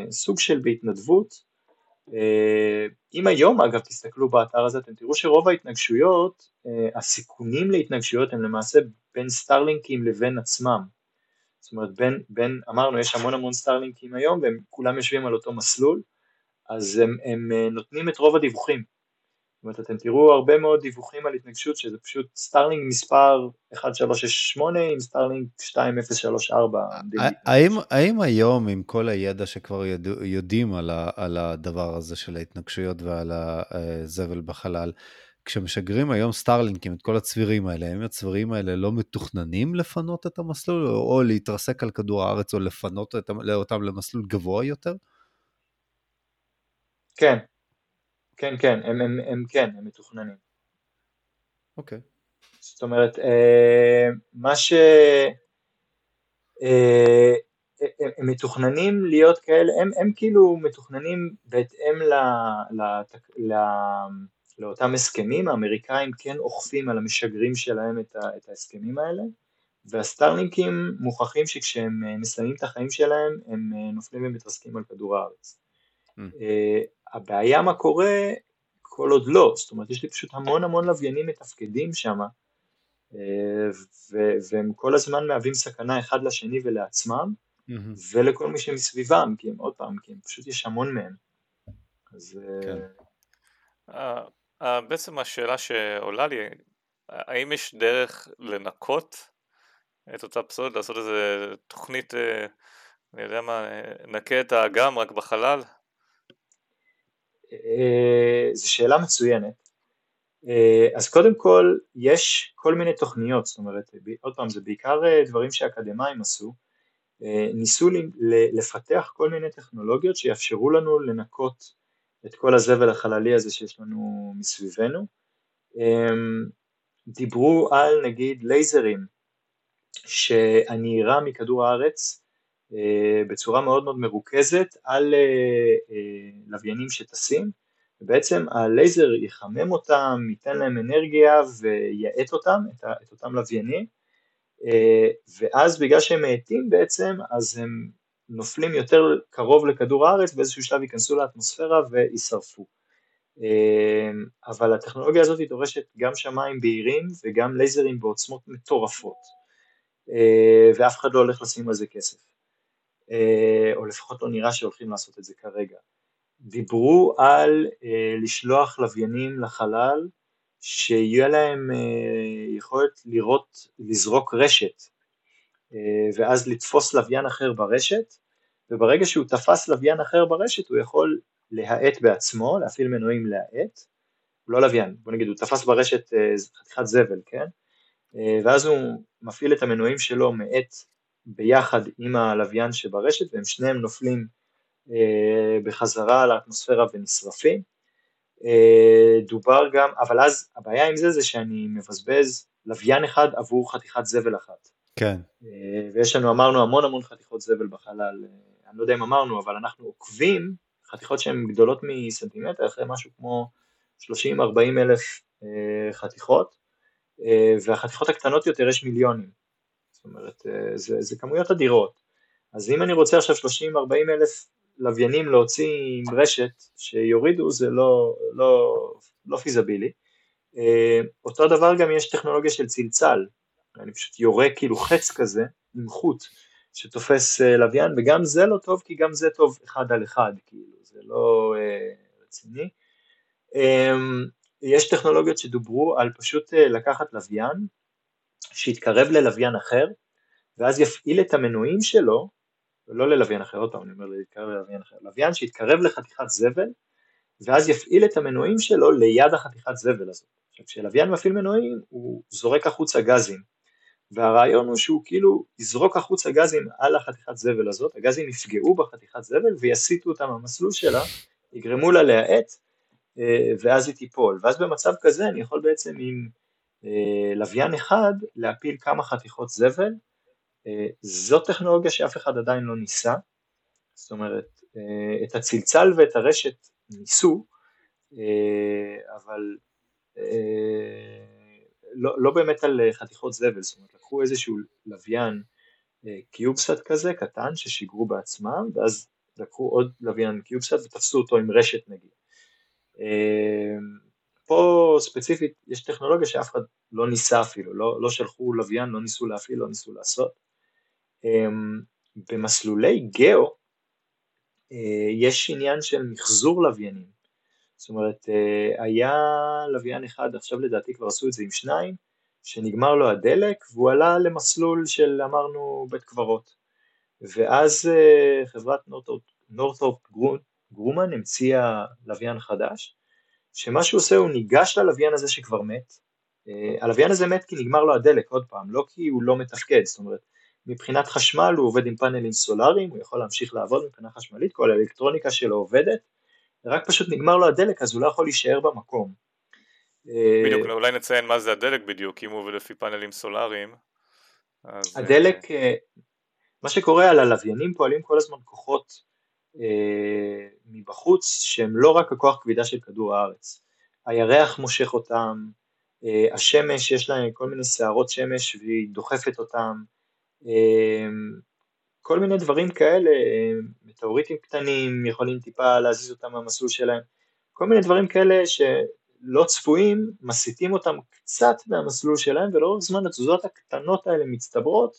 סוג של בהתנדבות. אם היום אגב תסתכלו באתר הזה, אתם תראו שרוב ההתנגשויות, הסיכונים להתנגשויות הם למעשה בין סטארלינקים לבין עצמם, זאת אומרת, בין, בין, אמרנו, יש המון המון סטארלינקים היום, והם כולם יושבים על אותו מסלול, אז הם, הם נותנים את רוב הדיווחים. זאת אומרת, אתם תראו הרבה מאוד דיווחים על התנגשות, שזה פשוט סטארלינק מספר אחת שלוש שש שמונה עם סטארלינק שתיים אפס שלוש ארבע. האם, האם היום, עם כל הידע שכבר יודע, יודעים על, ה, על הדבר הזה של ההתנגשויות ועל הזבל בחלל, כשמשגרים היום סטארלינקים את כל הצבירים האלה, הם הצבירים האלה לא מתוכננים לפנות את המסלול, או להתרסק על כדור הארץ, או לפנות אותם למסלול גבוה יותר? כן, כן, כן, הם, הם, הם כן, הם מתוכננים. אוקיי. זאת אומרת, מה ש... הם מתוכננים להיות כאלה, הם, הם כאילו מתוכננים בהתאם ל... ל... ל... לאותם הסכמים, האמריקאים כן אוכפים על המשגרים שלהם את, ה, את ההסכמים האלה, והסטארלינקים מוכחים שכשהם מסיימים את החיים שלהם, הם נופלים ומתרסקים על כדור הארץ. Mm. Uh, הבעיה מה קורה, כל עוד לא, זאת אומרת, יש לי פשוט המון המון לוויינים מתפקדים שם, uh, ו- והם כל הזמן מהווים סכנה אחד לשני ולעצמם, mm-hmm. ולכל מי שמסביבם, כי הם עוד פעם, כי הם פשוט יש המון מהם. אז... כן. Uh, Uh, בעצם השאלה שעולה לי, האם יש דרך לנקות את אותה פסולת, לעשות איזה תוכנית, uh, אני יודע מה, נקה את האגם רק בחלל? Uh, זו שאלה מצוינת. Uh, אז קודם כל, יש כל מיני תוכניות, זאת אומרת, עוד פעם, זה בעיקר דברים שהאקדמיים עשו, uh, ניסו לי, לפתח כל מיני טכנולוגיות שיאפשרו לנו לנקות את כל הזבל החללי הזה שיש לנו מסביבנו. דיברו על נגיד לייזרים שהנהירה מכדור הארץ בצורה מאוד מאוד מרוכזת על לוויינים שטסים, ובעצם הלייזר יחמם אותם, ייתן להם אנרגיה ויעט אותם, את אותם לוויינים, ואז בגלל שהם מעטים בעצם, אז הם נופלים יותר קרוב לכדור הארץ, באיזשהו שלב ייכנסו לאטמוספירה ויסרפו. אבל הטכנולוגיה הזאת היא דורשת גם שמיים בהירים וגם לייזרים בעוצמות מטורפות, ואף אחד לא הולך לשים על זה כסף, או לפחות לא נראה שהולכים לעשות את זה כרגע. דיברו על לשלוח לוויינים לחלל, שיהיה להם יכולת לראות, לזרוק רשת, ואז לתפוס לוויין אחר ברשת, וברגע שהוא תפס לוויין אחר ברשת, הוא יכול להעט בעצמו, להפעיל מנועים להעט, לא לוויין, בוא נגיד, הוא תפס ברשת חתיכת זבל, כן? ואז הוא מפעיל את המנועים שלו מעט ביחד עם הלוויין שברשת, והם שניהם נופלים בחזרה לאטמוספירה ונשרפים. דובר גם, אבל אז הבעיה עם זה, זה שאני מבזבז לוויין אחד עבור חתיכת זבל אחת. כן. ויש לנו, אמרנו, המון המון חתיכות זבל בחלל, אני לא יודע אם אמרנו, אבל אנחנו עוקבים, חתיכות שהן גדולות מסנטימטר, אחרי משהו כמו שלושים ארבעים אלף חתיכות, והחתיכות הקטנות יותר יש מיליונים, זאת אומרת, זה, זה כמויות אדירות, אז אם אני רוצה עכשיו שלושים ארבעים אלף לוויינים להוציא עם רשת שיורידו, זה לא, לא, לא פיזבילי. אותו דבר גם יש טכנולוגיה של צלצל, אני פשוט יורה כאילו חץ כזה, עם חוט, שתופס לוויין, וגם זה לא טוב, כי גם זה טוב אחד על אחד, כאילו, זה לא רציני. יש טכנולוגיות שדוברו על פשוט לקחת לוויין, שיתקרב ללוויין אחר, ואז יפעיל את המנועים שלו, לא ללוויין אחר, אותם, אני אומר להתקרב ללוויין אחר, לוויין שיתקרב לחתיכת זבל, ואז יפעיל את המנועים שלו ליד החתיכת זבל הזאת. כשלוויין מפעיל מנועים, הוא זורק החוצה גזים, והרעיון הוא שהוא כאילו יזרוק החוצה גזים על החתיכת זבל הזאת, הגזים יפגעו בחתיכת זבל ויסיטו אותם המסלול שלה, יגרמו לה להאט, ואז היא תיפול. ואז במצב כזה אני יכול בעצם עם לוויין אחד להפיל כמה חתיכות זבל. זאת טכנולוגיה שאף אחד עדיין לא ניסה, זאת אומרת, את הצלצל ואת הרשת ניסו, אבל לא, לא באמת על חתיכות זבל, זאת אומרת, לקחו איזשהו לוויין קיובסט כזה, קטן, ששיגרו בעצמם, ואז לקחו עוד לוויין קיובסט ותפסו אותו עם רשת נגיד. פה ספציפית יש טכנולוגיה שאף אחד לא ניסה אפילו, לא, לא שלחו לוויין, לא ניסו להפעיל, לא ניסו לעשות. במסלולי גאו, יש עניין של מחזור לוויינים, זאת אומרת, היה לוויין אחד, עכשיו לדעתי כבר עשו את זה עם שניים, שנגמר לו הדלק, והוא עלה למסלול של, אמרנו, בית קברות. ואז חברת נורת'רופ גרומן המציאה לוויין חדש, שמה שהוא עושה הוא ניגש ללוויין הזה שכבר מת, הלוויין הזה מת כי נגמר לו הדלק, עוד פעם, לא כי הוא לא מתפקד, זאת אומרת, מבחינת חשמל הוא עובד עם פאנלים סולאריים, הוא יכול להמשיך לעבוד מבחינה חשמלית, כל האלקטרוניקה שלו עובדת, רק פשוט נגמר לו הדלק, אז הוא לא יכול להישאר במקום. בדיוק, אולי נציין מה זה הדלק בדיוק, אם הוא עובד לפי פאנלים סולאריים. הדלק, מה שקורה על הלוויינים פועלים כל הזמן כוחות מבחוץ, שהם לא רק הכוח כבידה של כדור הארץ. הירח מושך אותם, השמש, יש להם כל מיני שערות שמש והיא דוחפת אותם, כל מיני דברים כאלה, מטאוריטים קטנים, יכולים טיפה להזיז אותם מהמסלול שלהם, כל מיני דברים כאלה שלא צפויים, מסיתים אותם קצת מהמסלול שלהם, ולאורך זמן התזוזות הקטנות האלה מצטברות,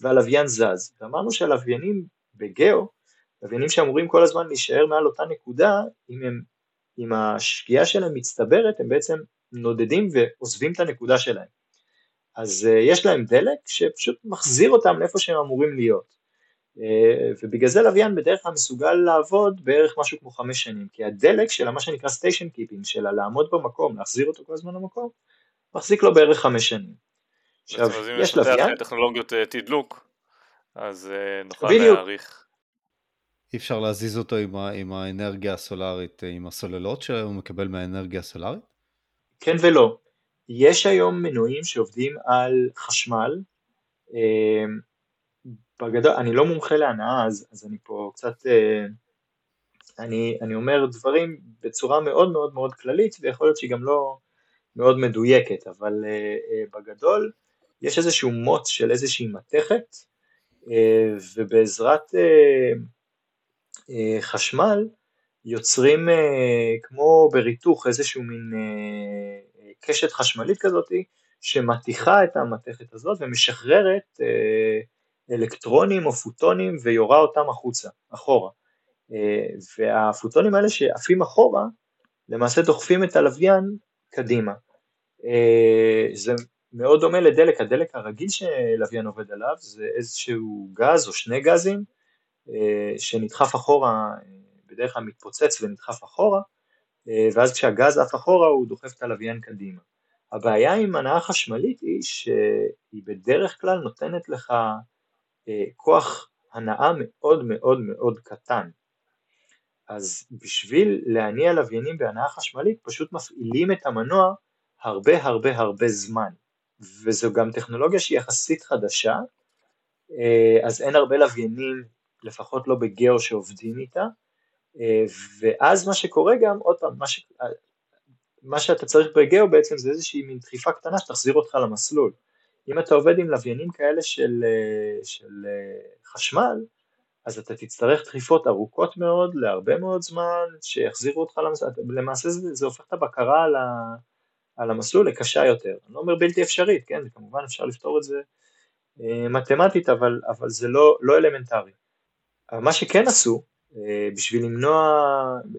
והלוויין זז. ואמרנו שהלוויינים בגאו, לוויינים שאמורים כל הזמן להישאר מעל אותה נקודה, אם, הם, אם השקיעה שלהם מצטברת, הם בעצם נודדים ועוזבים את הנקודה שלהם. אז יש להם דלק שפשוט מחזיר אותם לאיפה שהם אמורים להיות. ובגלל זה לוויין בדרך כלל מסוגל לעבוד בערך משהו כמו חמש שנים, כי הדלק שלה, מה שנקרא סטיישן קיפינג שלה, לעמוד במקום, להחזיר אותו כל הזמן למקום, מחזיק לו בערך חמש שנים. עכשיו, יש לוויין... טכנולוגיות תדלוק, אז נוכל להעריך. אי אפשר להזיז אותו עם האנרגיה הסולארית, עם הסוללות שהוא מקבל מהאנרגיה הסולארית? כן ולא. יש היום מנועים שעובדים על חשמל, בגדול, אני לא מומחה להנאה, אז, אז אני פה קצת, אני, אני אומר דברים בצורה מאוד מאוד מאוד כללית, ויכול להיות שהיא גם לא מאוד מדויקת, אבל בגדול, יש איזשהו מוט של איזושהי מתכת, ובעזרת חשמל, יוצרים כמו בריתוך איזשהו מין קשת חשמלית כזאת, שמתיחה את המתכת הזאת, ומשחררת אלקטרונים או פוטונים, ויורה אותם החוצה, אחורה. והפוטונים האלה שעפים אחורה, למעשה דוחפים את הלוויין קדימה. זה מאוד דומה לדלק, הדלק הרגיל שלוויין עובד עליו, זה איזשהו גז או שני גזים, שנדחף אחורה, בדרך כלל מתפוצץ ונדחף אחורה, ואז כשהגז עף אחורה, הוא דוחף את הלוויין קדימה. הבעיה עם הנעה חשמלית היא שהיא בדרך כלל נותנת לך כוח הנעה מאוד מאוד מאוד קטן. אז בשביל להניע לוויינים בהנעה חשמלית, פשוט מפעילים את המנוע הרבה הרבה הרבה זמן. וזו גם טכנולוגיה שהיא יחסית חדשה, אז אין הרבה לוויינים, לפחות לא בגאו שעובדים איתה, ואז מה שקורה גם, עוד פעם, מה ש... מה שאתה צריך בגאו בעצם זה איזושהי מין דחיפה קטנה שתחזיר אותך למסלול. אם אתה עובד עם לוויינים כאלה של, של חשמל, אז אתה תצטרך דחיפות ארוכות מאוד, להרבה מאוד זמן, שיחזירו אותך למסלול. למעשה זה, זה הופך את הבקרה על, ה, על המסלול לקשה יותר. אני לא אומר בלתי אפשרית, כן? וכמובן אפשר לפתור את זה מתמטית, אבל, אבל זה לא, לא אלמנטרי. מה שכן עשו, בשביל למנוע,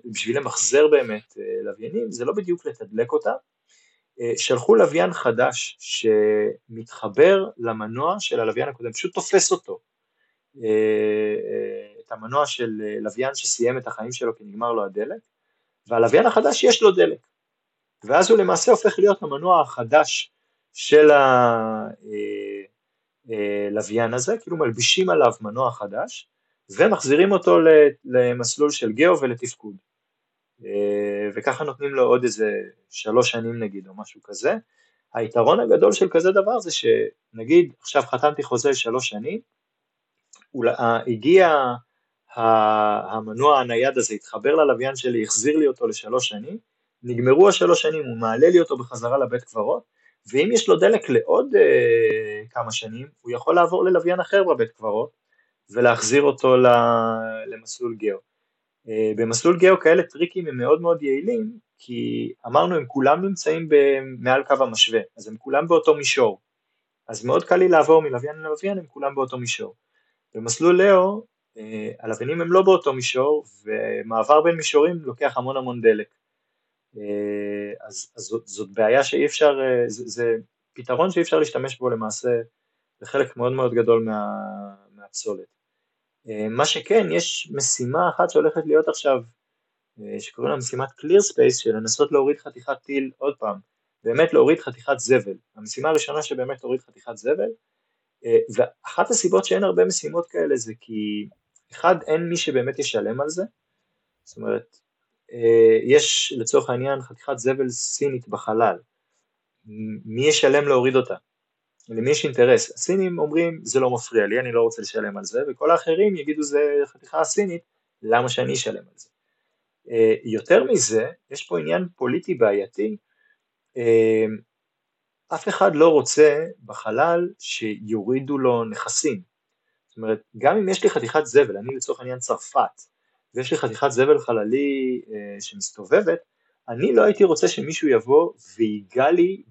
בשביל למחזר באמת לוויינים, זה לא בדיוק לתדלק אותה, שלחו לוויין חדש שמתחבר למנוע של הלוויין הקודם, פשוט תופס אותו, את המנוע של לוויין שסיים את החיים שלו כי נגמר לו הדלק, והלוויין החדש יש לו דלק, ואז הוא למעשה הופך להיות המנוע החדש של הלוויין הזה, כאילו מלבישים עליו מנוע חדש, ומחזירים אותו למסלול של גאו ולתפקוד, וככה נותנים לו עוד איזה שלוש שנים נגיד או משהו כזה. היתרון הגדול של כזה דבר זה שנגיד עכשיו חתמתי חוזה שלוש שנים, הגיע המנוע הנייד הזה, התחבר ללוויין שלי, החזיר לי אותו לשלוש שנים, נגמרו השלוש שנים, הוא מעלה לי אותו בחזרה לבית קברות, ואם יש לו דלק לעוד אה, כמה שנים, הוא יכול לעבור ללוויין אחר בבית קברות, ולהחזיר אותו למסלול גאו. במסלול גאו כאלה טריקים הם מאוד מאוד יעילים, כי אמרנו הם כולם נמצאים מעל קו המשווה, אז הם כולם באותו מישור, אז מאוד קל לי לעבור מלוויין ללוויין, הם כולם באותו מישור. במסלול לאו, הלוויינים הם לא באותו מישור, ומעבר בין מישורים לוקח המון המון דלק, אז, אז זאת, זאת בעיה שאי אפשר, זה, זה פתרון שאי אפשר להשתמש בו למעשה, זה חלק מאוד מאוד גדול מה... מהפסולת. מה שכן, יש משימה אחת שהולכת להיות עכשיו, שקוראים לה משימת Clear Space, של לנסות להוריד חתיכת טיל עוד פעם, באמת להוריד חתיכת זבל, המשימה הראשונה שבאמת להוריד חתיכת זבל, ואחת הסיבות שאין הרבה משימות כאלה זה כי, אחד, אין מי שבאמת ישלם על זה, זאת אומרת, יש לצורך העניין חתיכת זבל סינית בחלל, מי ישלם להוריד אותה? למי יש אינטרס? הסינים אומרים, זה לא מפריע לי, אני לא רוצה לשלם על זה, וכל האחרים יגידו, זה חתיכה סינית, למה שאני אשלם על זה? יותר מזה, יש פה עניין פוליטי בעייתי, אף אחד לא רוצה בחלל שיורידו לו נכסים, זאת אומרת, גם אם יש לי חתיכת זבל, אני לצורך העניין צרפת, ויש לי חתיכת זבל חללי שמסתובבת, אני לא הייתי רוצה שמישהו יבוא ויגע לי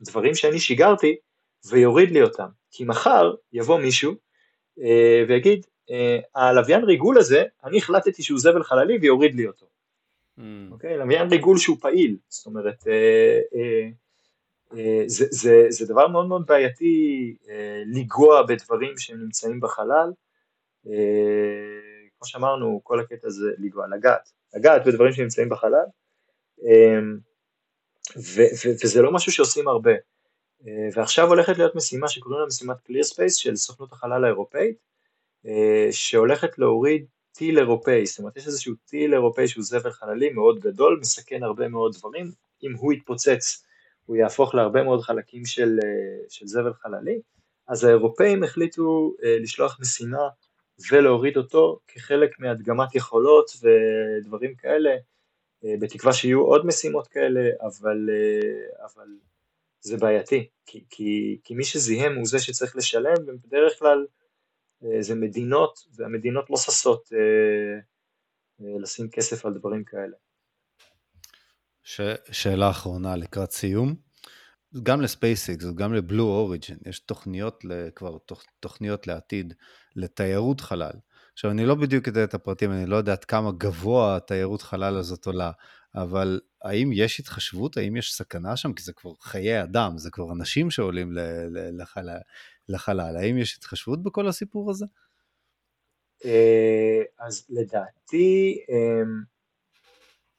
בדברים שאני שיגרתי, ויוריד לי אותם, כי מחר יבוא מישהו אה, ויגיד, אה, הלוויין ריגול הזה, אני החלטתי שהוא זבל חללי ויוריד לי אותו, mm. אוקיי? לוויין ריגול שהוא פעיל, זאת אומרת, אה, אה, אה, זה, זה, זה דבר מאוד מאוד בעייתי, אה, לגוע בדברים שהם נמצאים בחלל, אה, כמו שאמרנו, כל הקטע זה לגוע, לגעת, לגעת בדברים שהם נמצאים בחלל, אה, ו, ו, וזה לא משהו שעושים הרבה, ועכשיו הולכת להיות משימה שקוראים לה משימת Clear Space של סוכנות החלל האירופאית, שהולכת להוריד טיל אירופאי, זאת אומרת יש איזשהו טיל אירופאי שהוא זבל חללי מאוד גדול, מסכן הרבה מאוד דברים, אם הוא יתפוצץ הוא יהפוך להרבה מאוד חלקים של, של זבל חללי, אז האירופאים החליטו לשלוח משימה ולהוריד אותו כחלק מהדגמת יכולות ודברים כאלה, בתקווה שיהיו עוד משימות כאלה, אבל... אבל זה בעייתי, כי, כי, כי מי שזיהם הוא זה שצריך לשלם, ובדרך כלל זה מדינות, והמדינות לא ששות לשים כסף על דברים כאלה. ש, שאלה אחרונה לקראת סיום, גם לספייסיקס, גם לבלו אוריג'ין, יש תוכניות, כבר תוכניות לעתיד, לתיירות חלל. עכשיו, אני לא בדיוק יודע את הפרטים, אני לא יודעת כמה גבוה התיירות חלל הזאת עולה, אבל האם יש התחשבות, האם יש סכנה שם, כי זה כבר חיי אדם, זה כבר אנשים שעולים לחלל, לחלל. האם יש התחשבות בכל הסיפור הזה? אז לדעתי,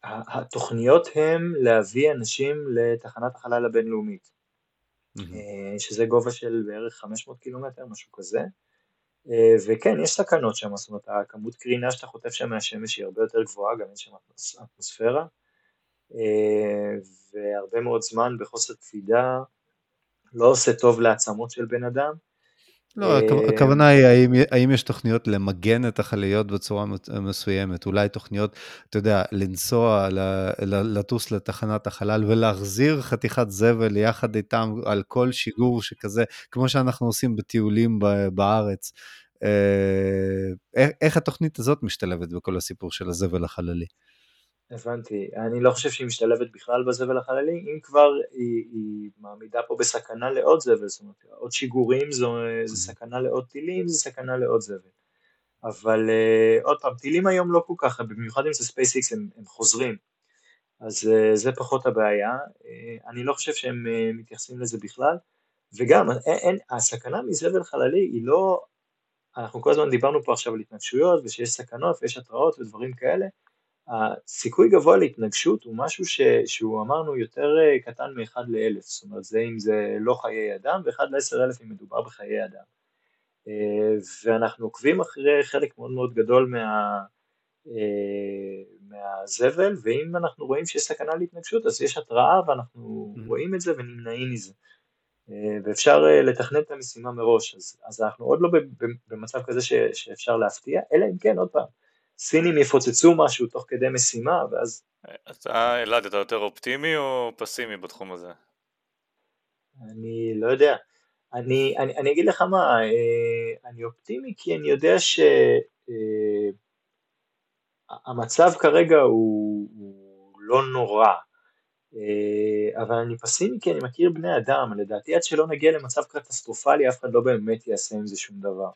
התוכניות הן להביא אנשים לתחנת החלל הבינלאומית, שזה גובה של בערך חמש מאות קילומטר, משהו כזה, וכן, יש סכנות שם, זאת אומרת, הכמות קרינה שאתה חוטף שם מהשמש היא הרבה יותר גבוהה, גם אין שם אטמוספירה, והרבה מאוד זמן בחוסר תפידה לא עושה טוב לעצמות של בן אדם. לא, הכוונה היא, האם, האם יש תוכניות למגן את החליות בצורה מסוימת, אולי תוכניות, אתה יודע, לנסוע, לטוס לתחנת החלל ולהחזיר חתיכת זבל יחד איתם על כל שיגור שכזה, כמו שאנחנו עושים בטיולים בארץ. איך התוכנית הזאת משתלבת בכל הסיפור של הזבל החללי? הבנתי, אני לא חושב שהיא משתלבת בכלל בזבל החללי, אם כבר היא, היא מעמידה פה בסכנה לעוד זבל, זאת אומרת, עוד שיגורים זו, זה סכנה לעוד טילים, זה סכנה לעוד זבל, אבל עוד פעם, טילים היום לא כל כך, במיוחד אם זה SpaceX הם, הם חוזרים, אז זה פחות הבעיה, אני לא חושב שהם מתייחסים לזה בכלל, וגם אין, אין, הסכנה מזבל חללי היא לא, אנחנו כל הזמן דיברנו פה עכשיו על התנגשויות, ושיש סכנות ויש התראות ודברים כאלה, הסיכוי גבוה להתנגשות הוא משהו ש, שהוא אמרנו יותר קטן מאחד לאלף, זאת אומרת זה אם זה לא חיי אדם, ואחד לעשר אלף אם מדובר בחיי אדם, ואנחנו עוקבים אחרי חלק מאוד מאוד גדול מה, מהזבל, ואם אנחנו רואים שיש סכנה להתנגשות, אז יש התראה ואנחנו רואים את זה ונמנעים מזה, ואפשר לתכנן את המשימה מראש, אז, אז אנחנו עוד לא במצב כזה ש, שאפשר להפתיע, אלא אם כן עוד פעם, סינים יפוצצו משהו תוך כדי משימה, ואז... אתה, אלעד, אתה יותר אופטימי או פסימי בתחום הזה? אני לא יודע. אני, אני, אני אגיד לך מה, אני אופטימי כי אני יודע שהמצב כרגע הוא, הוא לא נורא, אבל אני פסימי כי אני מכיר בני אדם, לדעתי עד שלא נגיע למצב קטסטרופלי, אף אחד לא באמת יעשה עם זה שום דבר.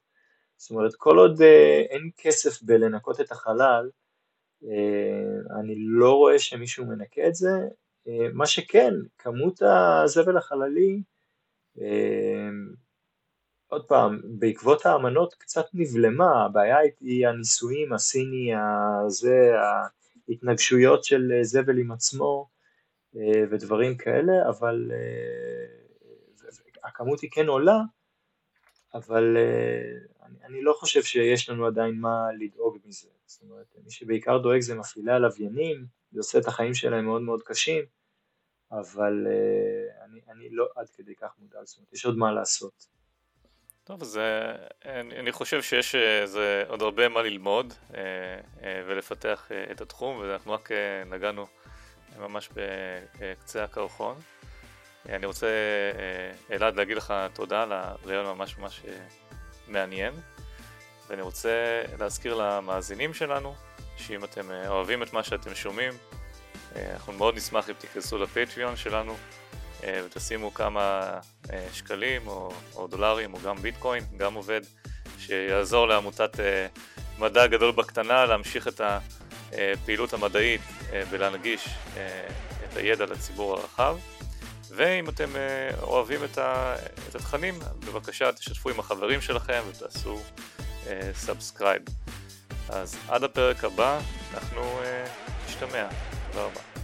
זאת אומרת, כל עוד אין כסף בלנקות את החלל, אני לא רואה שמישהו מנקה את זה, מה שכן, כמות הזבל החללי, עוד פעם, בעקבות האמנות קצת נבלמה, הבעיה היא הניסויים, הסיני, הזה, ההתנגשויות של זבל עם עצמו, ודברים כאלה, אבל הכמות היא כן עולה, אבל אני, אני לא חושב שיש לנו עדיין מה לדאוג מזה, זאת אומרת, מי שבעיקר דואג זה מפעילי הלוויינים, זה עושה את החיים שלהם מאוד מאוד קשים, אבל אני, אני לא עד כדי כך מודע, זאת אומרת, יש עוד מה לעשות. טוב, זה, אני, אני חושב שיש זה עוד הרבה מה ללמוד ולפתח את התחום, ואנחנו רק נגענו ממש בקצה הקרחון. אני רוצה, אלעד, להגיד לך תודה על הרעיון ממש ממש מעניין, ואני רוצה להזכיר למאזינים שלנו שאם אתם אוהבים את מה שאתם שומעים, אנחנו מאוד נשמח אם תיכנסו לפטריון שלנו ותשימו כמה שקלים או, או דולרים או גם ביטקוין, גם עובד, שיעזור לעמותת מדע גדול בקטנה להמשיך את הפעילות המדעית ולהנגיש את הידע לציבור הרחב. ואם אתם אוהבים את, ה, את התכנים, בבקשה תשתפו עם החברים שלכם ותעשו אה, סאבסקרייב. אז עד הפרק הבא, אנחנו אה, נשתמע. תודה רבה.